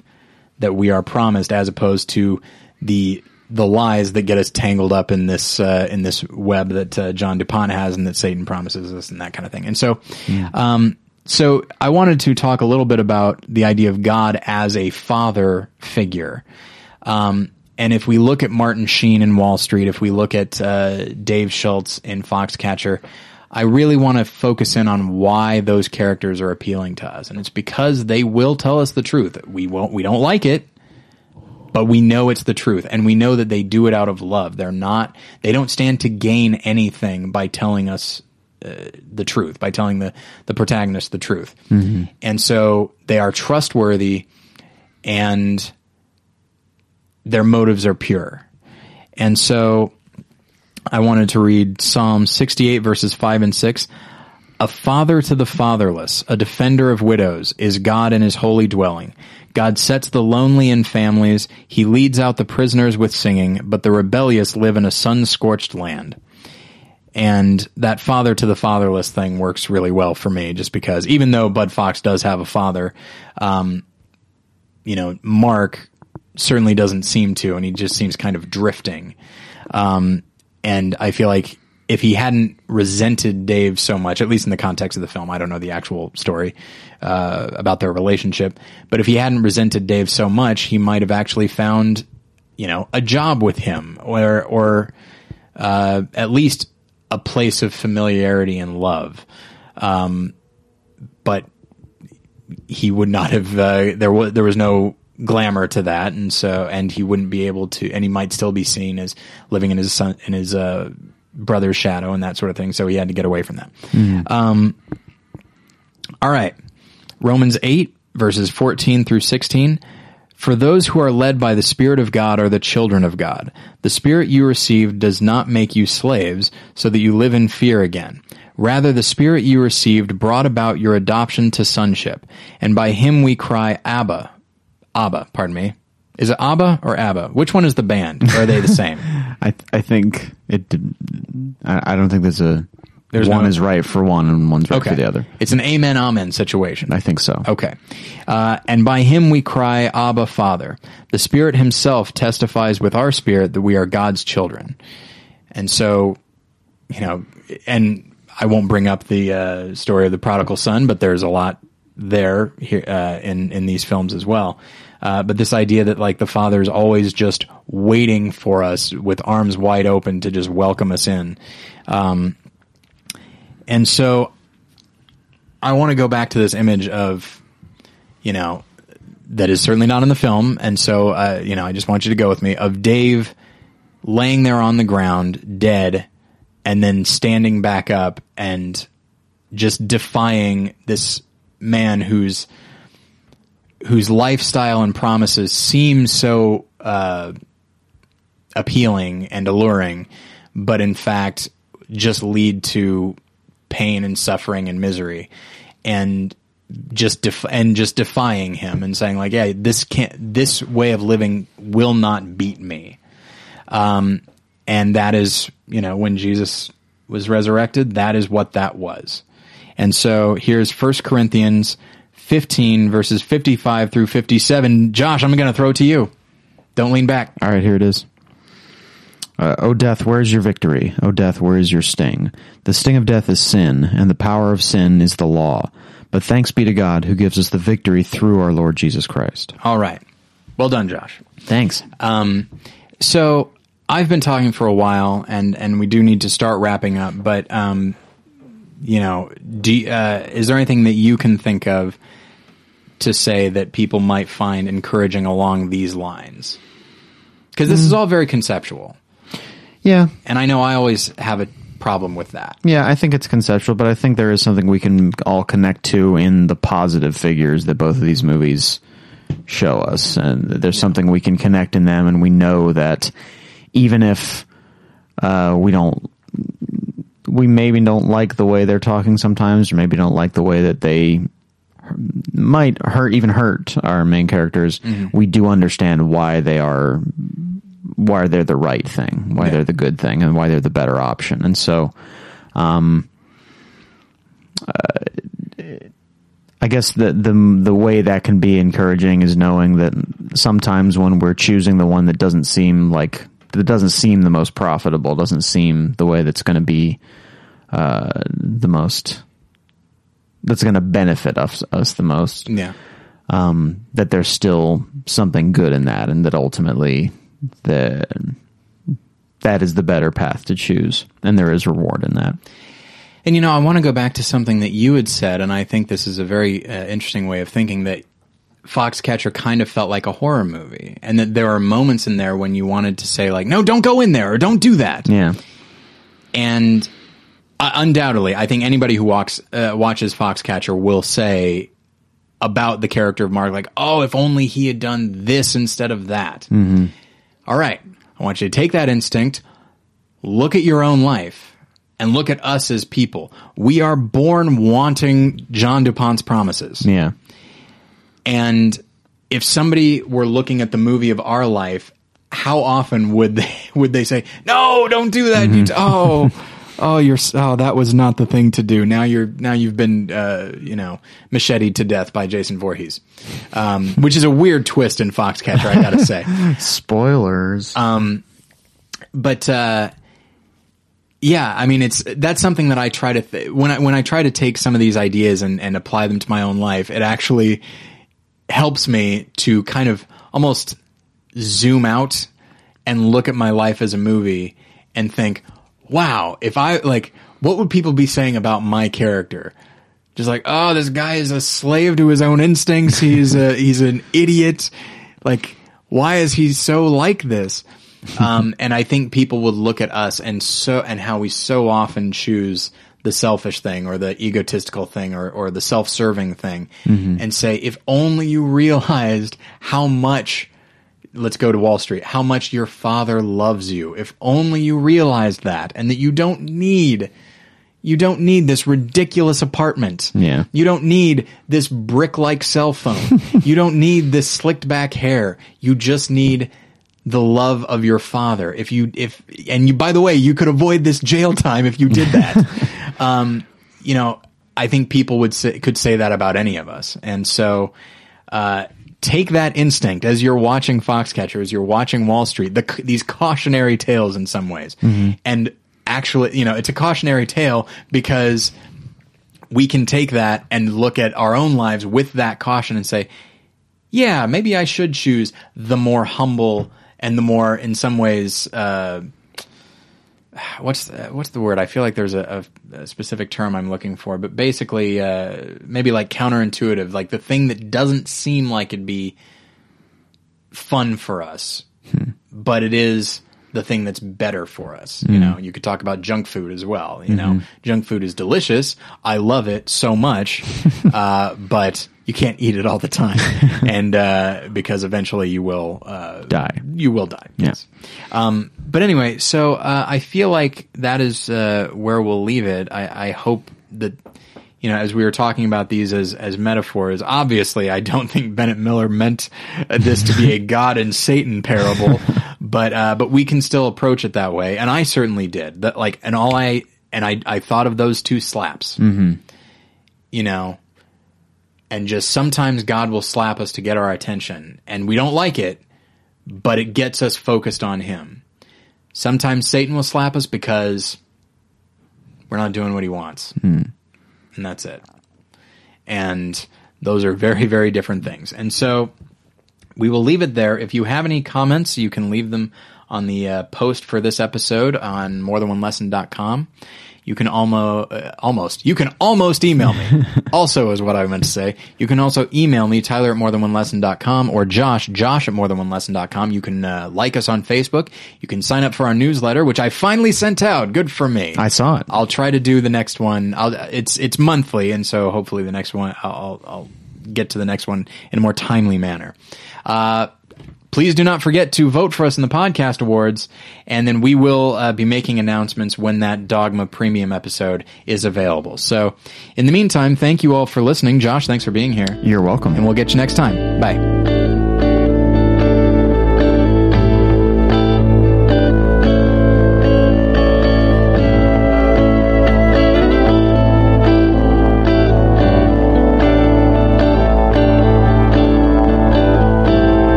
that we are promised, as opposed to the the lies that get us tangled up in this uh, in this web that uh, John DuPont has, and that Satan promises us, and that kind of thing. And so, yeah. um, so I wanted to talk a little bit about the idea of God as a father figure. Um, and if we look at Martin Sheen in Wall Street, if we look at uh, Dave Schultz in Foxcatcher, I really want to focus in on why those characters are appealing to us. And it's because they will tell us the truth. We won't, we don't like it, but we know it's the truth. And we know that they do it out of love. They're not, they don't stand to gain anything by telling us uh, the truth, by telling the, the protagonist the truth. Mm-hmm. And so they are trustworthy, and their motives are pure. And so I wanted to read Psalm sixty-eight, verses five and six. A father to the fatherless, a defender of widows, is God in his holy dwelling. God sets the lonely in families. He leads out the prisoners with singing, but the rebellious live in a sun-scorched land. And that father to the fatherless thing works really well for me, just because even though Bud Fox does have a father, um, you know, Mark certainly doesn't seem to, and he just seems kind of drifting. Um, And I feel like if he hadn't resented Dave so much, at least in the context of the film, I don't know the actual story uh, about their relationship, but if he hadn't resented Dave so much, he might have actually found, you know, a job with him, or or uh, at least a place of familiarity and love. Um, but he would not have. Uh, there was there was no. glamour to that, and so and he wouldn't be able to, and he might still be seen as living in his son in his uh brother's shadow and that sort of thing, so he had to get away from that. Mm. Um all right, Romans eight, verses fourteen through sixteen. For those who are led by the Spirit of God are the children of God. The Spirit you received does not make you slaves, so that you live in fear again. Rather, the Spirit you received brought about your adoption to sonship, and by him we cry, Abba Abba, pardon me. Is it Abba or Abba? Which one is the band? Or are they the same? I th- I think it did. I, I don't think there's a there's one no, is right for one and one's right okay. for the other. It's an amen, amen situation. I think so. Okay. Uh, and by him we cry, Abba, Father. The Spirit himself testifies with our spirit that we are God's children. And so, you know, and I won't bring up the uh, story of the prodigal son, but there's a lot there here, uh, in, in these films as well. Uh, but this idea that, like, the Father is always just waiting for us with arms wide open to just welcome us in. Um, and so I want to go back to this image of, you know, that is certainly not in the film. And so, uh, you know, I just want you to go with me, of Dave laying there on the ground, dead, and then standing back up and just defying this man whose whose lifestyle and promises seem so uh, appealing and alluring, but in fact just lead to pain and suffering and misery, and just def- and just defying him and saying, like, yeah, this can't, this way of living will not beat me. Um, and that is, you know, when Jesus was resurrected, that is what that was. And so here's First Corinthians fifteen verses fifty-five through fifty-seven. Josh, I'm going to throw to you. Don't lean back. All right, here it is. Uh, O death, where is your victory? O death, where is your sting? The sting of death is sin, and the power of sin is the law. But thanks be to God who gives us the victory through our Lord Jesus Christ. All right. Well done, Josh. Thanks. Um, so I've been talking for a while, and, and we do need to start wrapping up. But, um, you know, do, uh, is there anything that you can think of to say that people might find encouraging along these lines? Because this mm. is all very conceptual. Yeah. And I know I always have a problem with that. Yeah, I think it's conceptual, but I think there is something we can all connect to in the positive figures that both of these movies show us. And there's yeah. something we can connect in them, and we know that even if uh, we don't, we maybe don't like the way they're talking sometimes, or maybe don't like the way that they might hurt, even hurt our main characters, mm-hmm. we do understand why they are... why they're the right thing, why yeah. they're the good thing, and why they're the better option. And so, um, uh, I guess the, the, the way that can be encouraging is knowing that sometimes when we're choosing the one that doesn't seem like, that doesn't seem the most profitable, doesn't seem the way that's going to be, uh, the most, that's going to benefit us, us the most. Yeah. Um, that there's still something good in that, and that ultimately, that that is the better path to choose, and there is reward in that. And you know, I want to go back to something that you had said, and I think this is a very uh, interesting way of thinking, that Foxcatcher kind of felt like a horror movie, and that there are moments in there when you wanted to say, like, no, don't go in there, or don't do that. Yeah. And uh, undoubtedly, I think anybody who walks uh, watches Foxcatcher will say about the character of Mark, like, oh, if only he had done this instead of that. Mm-hmm. All right, I want you to take that instinct, look at your own life, and look at us as people. We are born wanting John DuPont's promises. Yeah. And if somebody were looking at the movie of our life, how often would they would they say, "No, don't do that." Mm-hmm. You t- oh, oh, you're oh, that was not the thing to do. Now you're now you've been uh, you know, macheted to death by Jason Voorhees, um, which is a weird twist in Foxcatcher, I gotta say. Spoilers. Um, but uh, yeah, I mean, it's that's something that I try to th- when I when I try to take some of these ideas and, and apply them to my own life. It actually helps me to kind of almost zoom out and look at my life as a movie and think, wow, if I, like, what would people be saying about my character? Just like, oh, this guy is a slave to his own instincts. He's a, he's an idiot. Like, why is he so like this? Um, and I think people would look at us and so, and how we so often choose the selfish thing, or the egotistical thing, or, or the self-serving thing, mm-hmm. and say, if only you realized how much, let's go to Wall Street, how much your father loves you. If only you realized that, and that you don't need, you don't need this ridiculous apartment. Yeah. You don't need this brick-like cell phone. You don't need this slicked back hair. You just need the love of your father. If you, if, and you, by the way, you could avoid this jail time if you did that. um, you know, I think people would say, could say that about any of us. And so, uh, take that instinct as you're watching Foxcatcher, as you're watching Wall Street, the, these cautionary tales in some ways. Mm-hmm. And actually, you know, it's a cautionary tale because we can take that and look at our own lives with that caution and say, yeah, maybe I should choose the more humble and the more, in some ways, uh, what's the, what's the word? I feel like there's a, a, a specific term I'm looking for, but basically, uh, maybe like counterintuitive, like the thing that doesn't seem like it'd be fun for us, hmm. but it is the thing that's better for us. Mm. You know, you could talk about junk food as well. You mm-hmm. know, junk food is delicious. I love it so much, uh, but you can't eat it all the time. And uh, because eventually you will uh, die. You will die. Yeah. Yes. Um, but anyway, so uh, I feel like that is uh, where we'll leave it. I, I hope that, you know, as we were talking about these as, as metaphors, obviously I don't think Bennett Miller meant this to be a God and Satan parable, but, uh, but we can still approach it that way. And I certainly did that. Like, and all I, and I, I thought of those two slaps, mm-hmm. you know, and just sometimes God will slap us to get our attention and we don't like it, but it gets us focused on him. Sometimes Satan will slap us because we're not doing what he wants. Mm. And that's it. And those are very, very different things. And so we will leave it there. If you have any comments, you can leave them on the uh, post for this episode on more than one lesson dot com. You can almost, uh, almost, you can almost email me. Also is what I meant to say. You can also email me, Tyler at more than one lesson dot com or Josh, Josh at more than one lesson dot com. You can uh, like us on Facebook. You can sign up for our newsletter, which I finally sent out. Good for me. I saw it. I'll try to do the next one. I'll, it's, it's monthly. And so hopefully the next one, I'll, I'll get to the next one in a more timely manner. Uh, Please do not forget to vote for us in the podcast awards, and then we will uh, be making announcements when that Dogma Premium episode is available. So in the meantime, thank you all for listening. Josh, thanks for being here. You're welcome. And we'll get you next time. Bye.